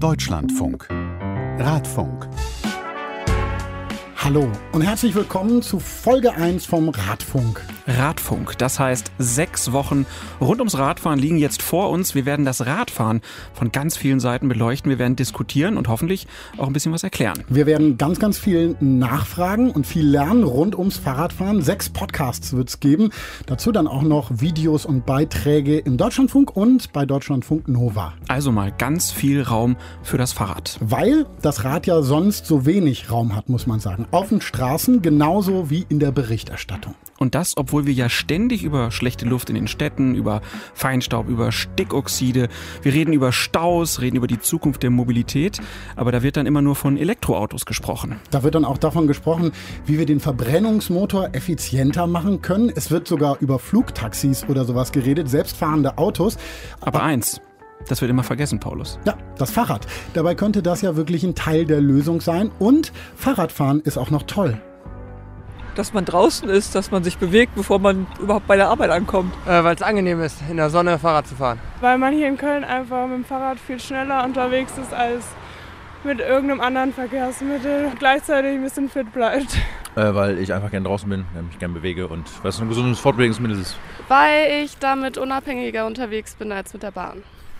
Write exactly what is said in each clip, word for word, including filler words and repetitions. Deutschlandfunk. Radfunk. Hallo und herzlich willkommen zu Folge eins vom Radfunk. Radfunk, das heißt, sechs Wochen rund ums Radfahren liegen jetzt vor uns. Wir werden das Radfahren von ganz vielen Seiten beleuchten. Wir werden diskutieren und hoffentlich auch ein bisschen was erklären. Wir werden ganz, ganz viel nachfragen und viel lernen rund ums Fahrradfahren. Sechs Podcasts wird es geben. Dazu dann auch noch Videos und Beiträge im Deutschlandfunk und bei Deutschlandfunk Nova. Also mal ganz viel Raum für das Fahrrad. Weil das Rad ja sonst so wenig Raum hat, muss man sagen. Auf den Straßen genauso wie in der Berichterstattung. Und das, obwohl wir ja ständig über schlechte Luft in den Städten, über Feinstaub, über Stickoxide, wir reden über Staus, reden über die Zukunft der Mobilität, aber da wird dann immer nur von Elektroautos gesprochen. Da wird dann auch davon gesprochen, wie wir den Verbrennungsmotor effizienter machen können. Es wird sogar über Flugtaxis oder sowas geredet, selbstfahrende Autos. Aber, aber eins... Das wird immer vergessen, Paulus. Ja, das Fahrrad. Dabei könnte das ja wirklich ein Teil der Lösung sein. Und Fahrradfahren ist auch noch toll. Dass man draußen ist, dass man sich bewegt, bevor man überhaupt bei der Arbeit ankommt. Äh, weil es angenehm ist, in der Sonne Fahrrad zu fahren. Weil man hier in Köln einfach mit dem Fahrrad viel schneller unterwegs ist als mit irgendeinem anderen Verkehrsmittel. Gleichzeitig ein bisschen fit bleibt. Äh, weil ich einfach gerne draußen bin, mich gerne bewege und weil es ein gesundes Fortbewegungsmittel ist. Weil ich damit unabhängiger unterwegs bin als mit der Bahn.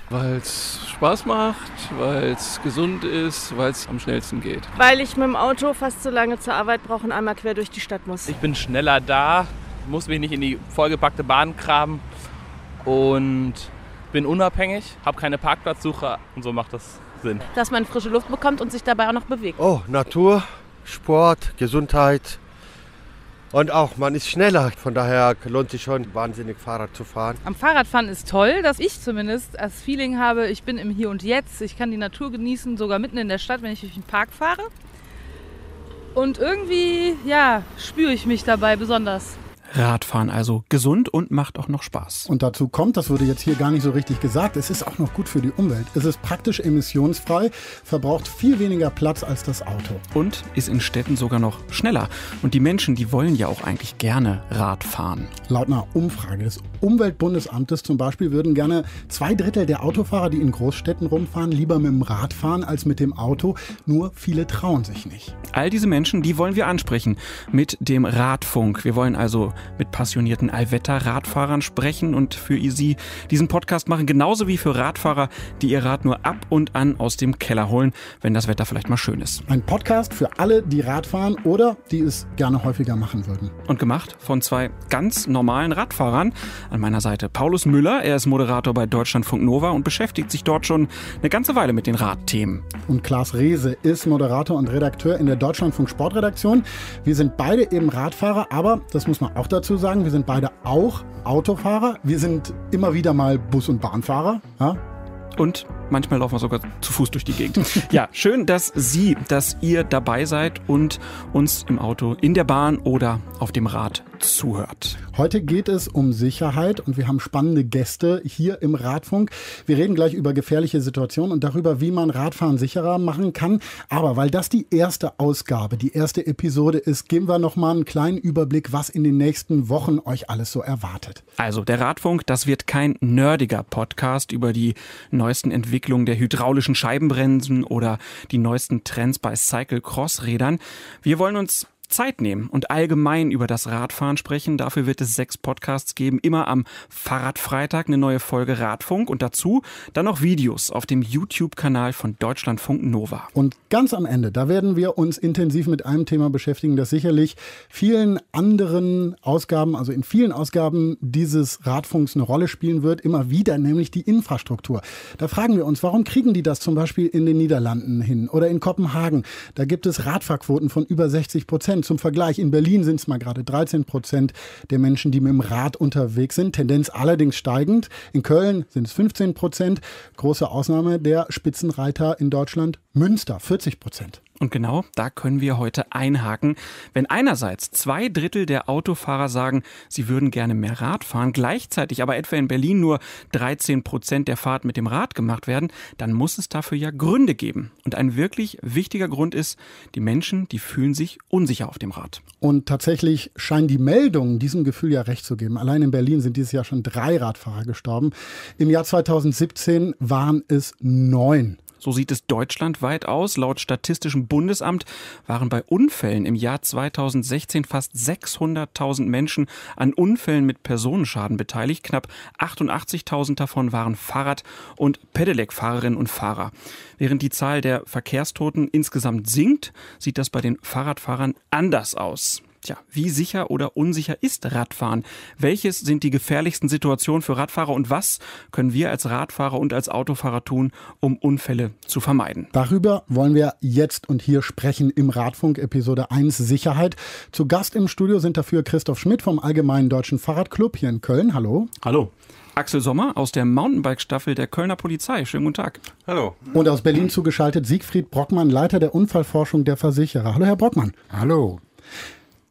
Weil es Spaß macht, weil es gesund ist, weil es am schnellsten geht. Weil ich mit dem Auto fast so lange zur Arbeit brauche und einmal quer durch die Stadt muss. Ich bin schneller da, muss mich nicht in die vollgepackte Bahn graben und bin unabhängig, habe keine Parkplatzsuche und so macht das Sinn. Dass man frische Luft bekommt und sich dabei auch noch bewegt. Oh, Natur, Sport, Gesundheit. Und auch, man ist schneller, von daher lohnt sich schon, wahnsinnig Fahrrad zu fahren. Am Fahrradfahren ist toll, dass ich zumindest das Feeling habe, ich bin im Hier und Jetzt, ich kann die Natur genießen, sogar mitten in der Stadt, wenn ich durch den Park fahre. Und irgendwie, ja, spüre ich mich dabei besonders. Radfahren also gesund und macht auch noch Spaß. Und dazu kommt, das wurde jetzt hier gar nicht so richtig gesagt, es ist auch noch gut für die Umwelt. Es ist praktisch emissionsfrei, verbraucht viel weniger Platz als das Auto. Und ist in Städten sogar noch schneller. Und die Menschen, die wollen ja auch eigentlich gerne Rad fahren. Laut einer Umfrage des Umweltbundesamtes zum Beispiel würden gerne zwei Drittel der Autofahrer, die in Großstädten rumfahren, lieber mit dem Rad fahren als mit dem Auto. Nur viele trauen sich nicht. All diese Menschen, die wollen wir ansprechen mit dem Radfunk. Wir wollen also mit passionierten Allwetter-Radfahrern sprechen und für sie diesen Podcast machen, genauso wie für Radfahrer, die ihr Rad nur ab und an aus dem Keller holen, wenn das Wetter vielleicht mal schön ist. Ein Podcast für alle, die Radfahren oder die es gerne häufiger machen würden. Und gemacht von zwei ganz normalen Radfahrern. An meiner Seite Paulus Müller, er ist Moderator bei Deutschlandfunk Nova und beschäftigt sich dort schon eine ganze Weile mit den Radthemen. Und Klaas Reese ist Moderator und Redakteur in der Deutschlandfunk Sportredaktion. Wir sind beide eben Radfahrer, aber das muss man auch dazu sagen, wir sind beide auch Autofahrer. Wir sind immer wieder mal Bus- und Bahnfahrer. Ja? Und manchmal laufen wir sogar zu Fuß durch die Gegend. Ja, schön, dass Sie, dass ihr dabei seid und uns im Auto, in der Bahn oder auf dem Rad zuhört. Heute geht es um Sicherheit und wir haben spannende Gäste hier im Radfunk. Wir reden gleich über gefährliche Situationen und darüber, wie man Radfahren sicherer machen kann. Aber weil das die erste Ausgabe, die erste Episode ist, geben wir nochmal einen kleinen Überblick, was in den nächsten Wochen euch alles so erwartet. Also der Radfunk, das wird kein nerdiger Podcast über die neuesten Entwicklungen der hydraulischen Scheibenbremsen oder die neuesten Trends bei Cycle-Cross-Rädern. Wir wollen uns Zeit nehmen und allgemein über das Radfahren sprechen. Dafür wird es sechs Podcasts geben. Immer am Fahrradfreitag eine neue Folge Radfunk und dazu dann noch Videos auf dem YouTube-Kanal von Deutschlandfunk Nova. Und ganz am Ende, da werden wir uns intensiv mit einem Thema beschäftigen, das sicherlich vielen anderen Ausgaben, also in vielen Ausgaben dieses Radfunks eine Rolle spielen wird, immer wieder, nämlich die Infrastruktur. Da fragen wir uns, warum kriegen die das zum Beispiel in den Niederlanden hin oder in Kopenhagen? Da gibt es Radfahrquoten von über sechzig Prozent. Zum Vergleich, in Berlin sind es mal gerade dreizehn Prozent der Menschen, die mit dem Rad unterwegs sind. Tendenz allerdings steigend. In Köln sind es fünfzehn Prozent. Große Ausnahme der Spitzenreiter in Deutschland, Münster, vierzig Prozent. Und genau da können wir heute einhaken. Wenn einerseits zwei Drittel der Autofahrer sagen, sie würden gerne mehr Rad fahren, gleichzeitig aber etwa in Berlin nur dreizehn Prozent der Fahrt mit dem Rad gemacht werden, dann muss es dafür ja Gründe geben. Und ein wirklich wichtiger Grund ist, die Menschen, die fühlen sich unsicher auf dem Rad. Und tatsächlich scheinen die Meldungen diesem Gefühl ja recht zu geben. Allein in Berlin sind dieses Jahr schon drei Radfahrer gestorben. Im Jahr zweitausendsiebzehn waren es neun. So sieht es deutschlandweit aus. Laut Statistischem Bundesamt waren bei Unfällen im Jahr zweitausendsechzehn fast sechshunderttausend Menschen an Unfällen mit Personenschaden beteiligt. Knapp achtundachtzigtausend davon waren Fahrrad- und Pedelec-Fahrerinnen und Fahrer. Während die Zahl der Verkehrstoten insgesamt sinkt, sieht das bei den Fahrradfahrern anders aus. Tja, wie sicher oder unsicher ist Radfahren? Welches sind die gefährlichsten Situationen für Radfahrer und was können wir als Radfahrer und als Autofahrer tun, um Unfälle zu vermeiden? Darüber wollen wir jetzt und hier sprechen im Radfunk Episode eins Sicherheit. Zu Gast im Studio sind dafür Christoph Schmidt vom Allgemeinen Deutschen Fahrradclub hier in Köln. Hallo. Hallo. Axel Sommer aus der Mountainbike-Staffel der Kölner Polizei. Schönen guten Tag. Hallo. Und aus Berlin zugeschaltet Siegfried Brockmann, Leiter der Unfallforschung der Versicherer. Hallo, Herr Brockmann. Hallo.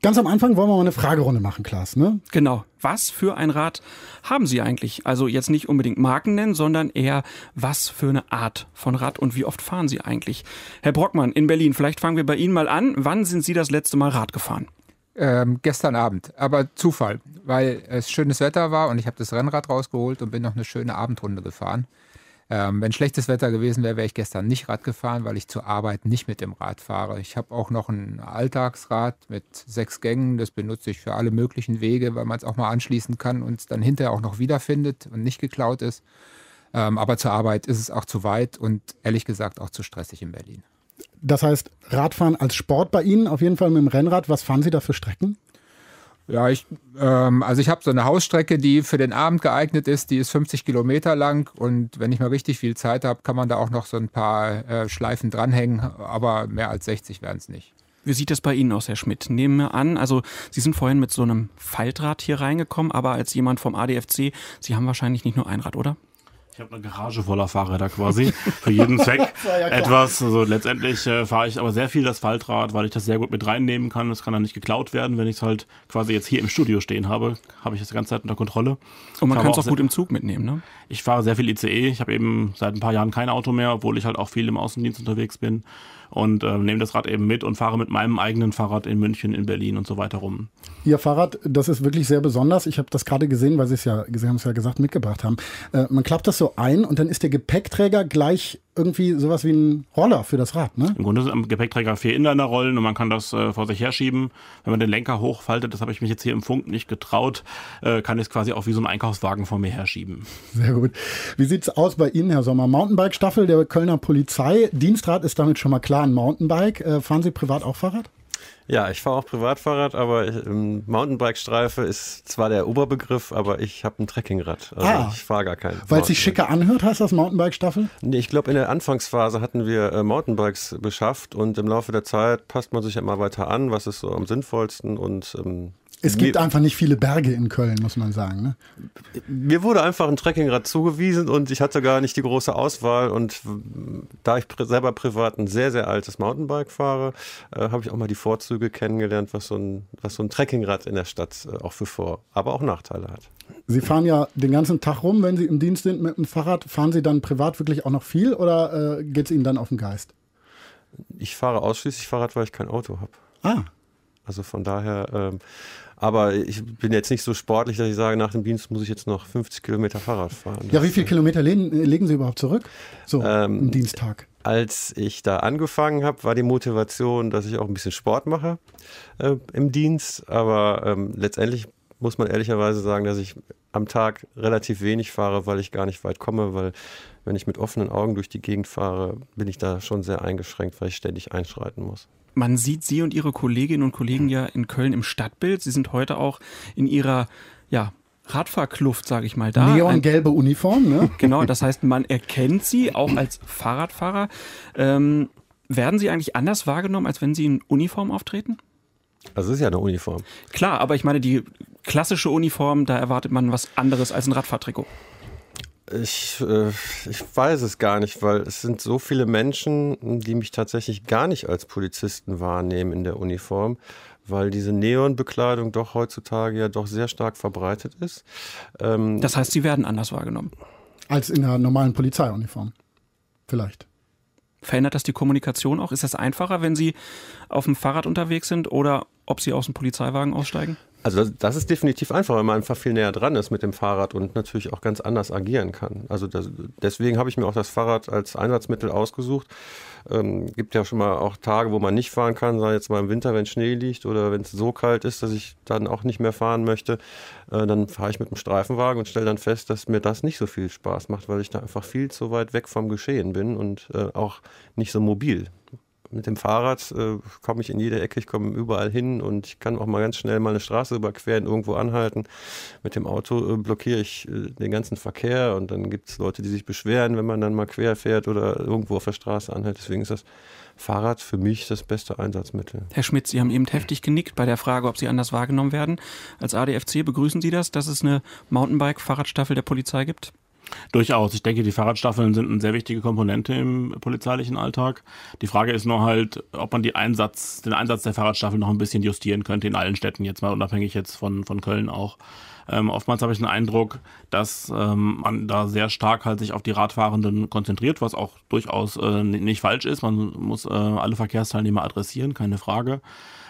Ganz am Anfang wollen wir mal eine Fragerunde machen, Klaas, ne? Genau. Was für ein Rad haben Sie eigentlich? Also jetzt nicht unbedingt Marken nennen, sondern eher was für eine Art von Rad und wie oft fahren Sie eigentlich? Herr Brockmann in Berlin, vielleicht fangen wir bei Ihnen mal an. Wann sind Sie das letzte Mal Rad gefahren? Ähm, gestern Abend, aber Zufall, weil es schönes Wetter war und ich habe das Rennrad rausgeholt und bin noch eine schöne Abendrunde gefahren. Ähm, wenn schlechtes Wetter gewesen wäre, wäre ich gestern nicht Rad gefahren, weil ich zur Arbeit nicht mit dem Rad fahre. Ich habe auch noch ein Alltagsrad mit sechs Gängen. Das benutze ich für alle möglichen Wege, weil man es auch mal anschließen kann und es dann hinterher auch noch wiederfindet und nicht geklaut ist. Ähm, aber zur Arbeit ist es auch zu weit und ehrlich gesagt auch zu stressig in Berlin. Das heißt, Radfahren als Sport bei Ihnen, auf jeden Fall mit dem Rennrad. Was fahren Sie da für Strecken? Ja, ich, ähm, also ich habe so eine Hausstrecke, die für den Abend geeignet ist. Die ist fünfzig Kilometer lang und wenn ich mal richtig viel Zeit habe, kann man da auch noch so ein paar äh, Schleifen dranhängen. Aber mehr als sechzig werden es nicht. Wie sieht das bei Ihnen aus, Herr Schmidt? Nehmen wir an, also Sie sind vorhin mit so einem Faltrad hier reingekommen, aber als jemand vom A D F C, Sie haben wahrscheinlich nicht nur ein Rad, oder? Ich habe eine Garage voller Fahrräder quasi, für jeden Zweck ja etwas. Also letztendlich äh, fahre ich aber sehr viel das Faltrad, weil ich das sehr gut mit reinnehmen kann. Das kann dann nicht geklaut werden, wenn ich es halt quasi jetzt hier im Studio stehen habe, habe ich das die ganze Zeit unter Kontrolle. Und man kann es auch gut im Zug mitnehmen, ne? Ich fahre sehr viel I C E, ich habe eben seit ein paar Jahren kein Auto mehr, obwohl ich halt auch viel im Außendienst unterwegs bin. Und äh, nehme das Rad eben mit und fahre mit meinem eigenen Fahrrad in München, in Berlin und so weiter rum. Ihr Fahrrad, das ist wirklich sehr besonders. Ich habe das gerade gesehen, weil Sie es ja, Sie haben es ja gesagt, mitgebracht haben. Äh, man klappt das so ein und dann ist der Gepäckträger gleich irgendwie sowas wie ein Roller für das Rad, ne? Im Grunde ist am Gepäckträger vier Inliner-Rollen und man kann das äh, vor sich herschieben. Wenn man den Lenker hochfaltet, das habe ich mich jetzt hier im Funk nicht getraut, äh, kann ich es quasi auch wie so ein Einkaufswagen vor mir herschieben. Sehr gut. Wie sieht es aus bei Ihnen, Herr Sommer? Mountainbike-Staffel der Kölner Polizei. Dienstrad ist damit schon mal klar ein Mountainbike. Äh, fahren Sie privat auch Fahrrad? Ja, ich fahre auch Privatfahrrad, aber ähm, Mountainbike-Streife ist zwar der Oberbegriff, aber ich habe ein Trekkingrad. Also ah, ich fahre gar keinen. Weil es sich schicker anhört, heißt das Mountainbike-Staffel? Nee, ich glaube, in der Anfangsphase hatten wir äh, Mountainbikes beschafft und im Laufe der Zeit passt man sich immer weiter an, was ist so am sinnvollsten und... Ähm, Es gibt einfach nicht viele Berge in Köln, muss man sagen, ne? Mir wurde einfach ein Trekkingrad zugewiesen und ich hatte gar nicht die große Auswahl. Und da ich selber privat ein sehr, sehr altes Mountainbike fahre, äh, habe ich auch mal die Vorzüge kennengelernt, was so ein, was so ein Trekkingrad in der Stadt äh, auch für Vor-, aber auch Nachteile hat. Sie fahren ja den ganzen Tag rum, wenn Sie im Dienst sind mit dem Fahrrad. Fahren Sie dann privat wirklich auch noch viel oder äh, geht es Ihnen dann auf den Geist? Ich fahre ausschließlich Fahrrad, weil ich kein Auto habe. Ah. Also von daher... Ähm, Aber ich bin jetzt nicht so sportlich, dass ich sage, nach dem Dienst muss ich jetzt noch fünfzig Kilometer Fahrrad fahren. Ja, wie viele Kilometer legen, legen Sie überhaupt zurück? So, ähm, am Dienstag. Als ich da angefangen habe, war die Motivation, dass ich auch ein bisschen Sport mache äh, im Dienst. Aber ähm, letztendlich muss man ehrlicherweise sagen, dass ich am Tag relativ wenig fahre, weil ich gar nicht weit komme, weil wenn ich mit offenen Augen durch die Gegend fahre, bin ich da schon sehr eingeschränkt, weil ich ständig einschreiten muss. Man sieht Sie und Ihre Kolleginnen und Kollegen ja in Köln im Stadtbild. Sie sind heute auch in Ihrer ja, Radfahrkluft, sage ich mal, da. Neongelbe Uniform, ne? Genau, das heißt, man erkennt Sie auch als Fahrradfahrer. Ähm, werden Sie eigentlich anders wahrgenommen, als wenn Sie in Uniform auftreten? Also es ist ja eine Uniform. Klar, aber ich meine, die klassische Uniform, da erwartet man was anderes als ein Radfahrtrikot. Ich, äh, ich weiß es gar nicht, weil es sind so viele Menschen, die mich tatsächlich gar nicht als Polizisten wahrnehmen in der Uniform, weil diese Neonbekleidung doch heutzutage ja doch sehr stark verbreitet ist. Ähm, das heißt, sie werden anders wahrgenommen? Als in einer normalen Polizeiuniform, vielleicht. Verändert das die Kommunikation auch? Ist das einfacher, wenn Sie auf dem Fahrrad unterwegs sind oder ob Sie aus dem Polizeiwagen aussteigen? Also das ist definitiv einfach, weil man einfach viel näher dran ist mit dem Fahrrad und natürlich auch ganz anders agieren kann. Also das, deswegen habe ich mir auch das Fahrrad als Einsatzmittel ausgesucht. Ähm, gibt ja schon mal auch Tage, wo man nicht fahren kann, sei jetzt mal im Winter, wenn Schnee liegt oder wenn es so kalt ist, dass ich dann auch nicht mehr fahren möchte. Äh, dann fahre ich mit dem Streifenwagen und stelle dann fest, dass mir das nicht so viel Spaß macht, weil ich da einfach viel zu weit weg vom Geschehen bin und äh, auch nicht so mobil. Mit dem Fahrrad äh, komme ich in jede Ecke, ich komme überall hin und ich kann auch mal ganz schnell mal eine Straße überqueren, irgendwo anhalten. Mit dem Auto äh, blockiere ich äh, den ganzen Verkehr und dann gibt es Leute, die sich beschweren, wenn man dann mal quer fährt oder irgendwo auf der Straße anhält. Deswegen ist das Fahrrad für mich das beste Einsatzmittel. Herr Schmitz, Sie haben eben heftig genickt bei der Frage, ob Sie anders wahrgenommen werden. Als A D F C begrüßen Sie das, dass es eine Mountainbike-Fahrradstaffel der Polizei gibt? Durchaus. Ich denke, die Fahrradstaffeln sind eine sehr wichtige Komponente im polizeilichen Alltag. Die Frage ist nur halt, ob man die Einsatz, den Einsatz der Fahrradstaffel noch ein bisschen justieren könnte in allen Städten, jetzt mal unabhängig jetzt von, von Köln auch. Ähm, oftmals habe ich den Eindruck, dass ähm, man da sehr stark halt sich auf die Radfahrenden konzentriert, was auch durchaus äh, nicht falsch ist. Man muss äh, alle Verkehrsteilnehmer adressieren, keine Frage.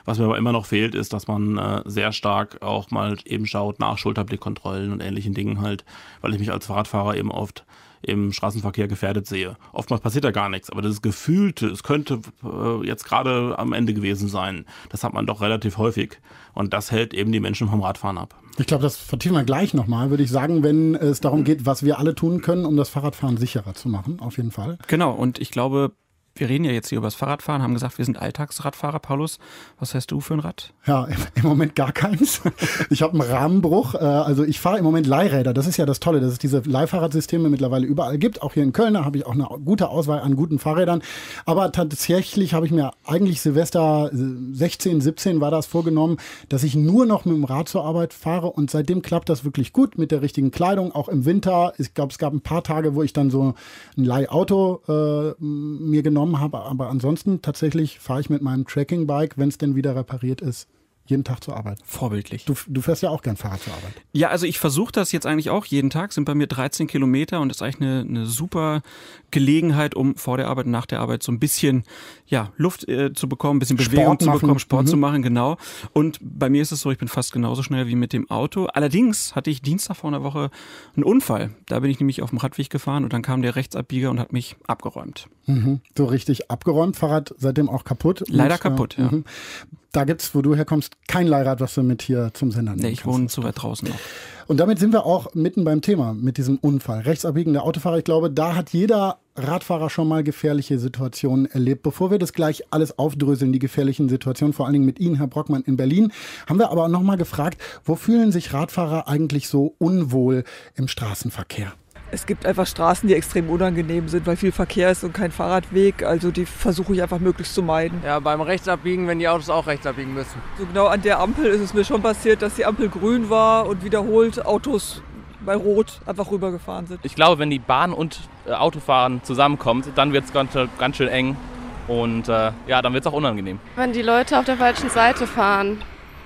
Was mir aber immer noch fehlt, ist, dass man äh, sehr stark auch mal eben schaut nach Schulterblickkontrollen und ähnlichen Dingen halt, weil ich mich als Radfahrer eben oft im Straßenverkehr gefährdet sehe. Oftmals passiert da gar nichts, aber das Gefühlte, es könnte äh, jetzt gerade am Ende gewesen sein, das hat man doch relativ häufig und das hält eben die Menschen vom Radfahren ab. Ich glaube, das vertiefen wir gleich nochmal, würde ich sagen, wenn es darum geht, was wir alle tun können, um das Fahrradfahren sicherer zu machen, auf jeden Fall. Genau, und ich glaube, wir reden ja jetzt hier über das Fahrradfahren, haben gesagt, wir sind Alltagsradfahrer. Paulus, was hast du für ein Rad? Ja, im Moment gar keins. Ich habe einen Rahmenbruch. Also ich fahre im Moment Leihräder. Das ist ja das Tolle, dass es diese Leihfahrradsysteme mittlerweile überall gibt. Auch hier in Köln habe ich auch eine gute Auswahl an guten Fahrrädern. Aber tatsächlich habe ich mir eigentlich Silvester sechzehn, siebzehn war das vorgenommen, dass ich nur noch mit dem Rad zur Arbeit fahre. Und seitdem klappt das wirklich gut mit der richtigen Kleidung. Auch im Winter. Ich glaube, es gab ein paar Tage, wo ich dann so ein Leihauto äh, mir genommen habe. habe, aber ansonsten tatsächlich fahre ich mit meinem Tracking-Bike, wenn es denn wieder repariert ist, jeden Tag zur Arbeit. Vorbildlich. Du, du fährst ja auch gern Fahrrad zur Arbeit. Ja, also ich versuche das jetzt eigentlich auch jeden Tag, sind bei mir dreizehn Kilometer und das ist eigentlich eine, eine super Gelegenheit, um vor der Arbeit und nach der Arbeit so ein bisschen ja, Luft äh, zu bekommen, ein bisschen Bewegung zu bekommen, Sport mhm. zu machen, genau. Und bei mir ist es so, ich bin fast genauso schnell wie mit dem Auto. Allerdings hatte ich Dienstag vor einer Woche einen Unfall. Da bin ich nämlich auf dem Radweg gefahren und dann kam der Rechtsabbieger und hat mich abgeräumt. Mhm. So richtig abgeräumt, Fahrrad seitdem auch kaputt. Leider und, kaputt, äh, ja. Mhm. Da gibt es, wo du herkommst, kein Leihrad, was du mit hier zum Sender nehmen kannst. Nee, ich wohne zu weit draußen noch. Und damit sind wir auch mitten beim Thema mit diesem Unfall. Rechtsabbiegende Autofahrer, ich glaube, da hat jeder Radfahrer schon mal gefährliche Situationen erlebt. Bevor wir das gleich alles aufdröseln, die gefährlichen Situationen, vor allen Dingen mit Ihnen, Herr Brockmann, in Berlin, haben wir aber nochmal gefragt, wo fühlen sich Radfahrer eigentlich so unwohl im Straßenverkehr? Es gibt einfach Straßen, die extrem unangenehm sind, weil viel Verkehr ist und kein Fahrradweg. Also die versuche ich einfach möglichst zu meiden. Ja, beim Rechtsabbiegen, wenn die Autos auch rechts abbiegen müssen. So genau an der Ampel ist es mir schon passiert, dass die Ampel grün war und wiederholt Autos bei Rot einfach rübergefahren sind. Ich glaube, wenn die Bahn und äh, Autofahren zusammenkommt, dann wird es ganz, ganz schön eng und äh, ja, dann wird es auch unangenehm. Wenn die Leute auf der falschen Seite fahren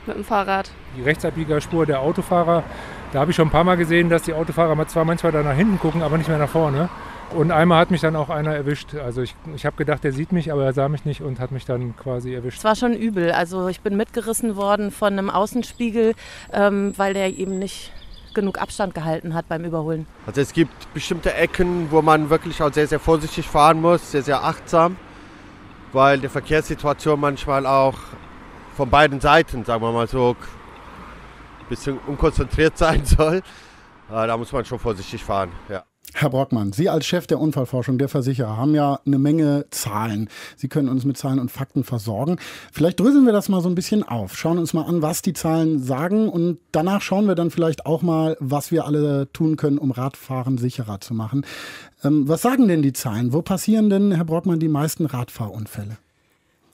mit dem Fahrrad. Die Rechtsabbiegerspur der Autofahrer. Da habe ich schon ein paar Mal gesehen, dass die Autofahrer zwar manchmal da nach hinten gucken, aber nicht mehr nach vorne. Und einmal hat mich dann auch einer erwischt. Also ich, ich habe gedacht, der sieht mich, aber er sah mich nicht und hat mich dann quasi erwischt. Es war schon übel. Also ich bin mitgerissen worden von einem Außenspiegel, ähm, weil der eben nicht genug Abstand gehalten hat beim Überholen. Also es gibt bestimmte Ecken, wo man wirklich auch sehr, sehr vorsichtig fahren muss, sehr, sehr achtsam, weil die Verkehrssituation manchmal auch von beiden Seiten, sagen wir mal so, bisschen unkonzentriert sein soll. Da muss man schon vorsichtig fahren, ja. Herr Brockmann, Sie als Chef der Unfallforschung der Versicherer haben ja eine Menge Zahlen. Sie können uns mit Zahlen und Fakten versorgen. Vielleicht dröseln wir das mal so ein bisschen auf. Schauen uns mal an, was die Zahlen sagen und danach schauen wir dann vielleicht auch mal, was wir alle tun können, um Radfahren sicherer zu machen. Ähm, was sagen denn die Zahlen? Wo passieren denn, Herr Brockmann, die meisten Radfahrunfälle?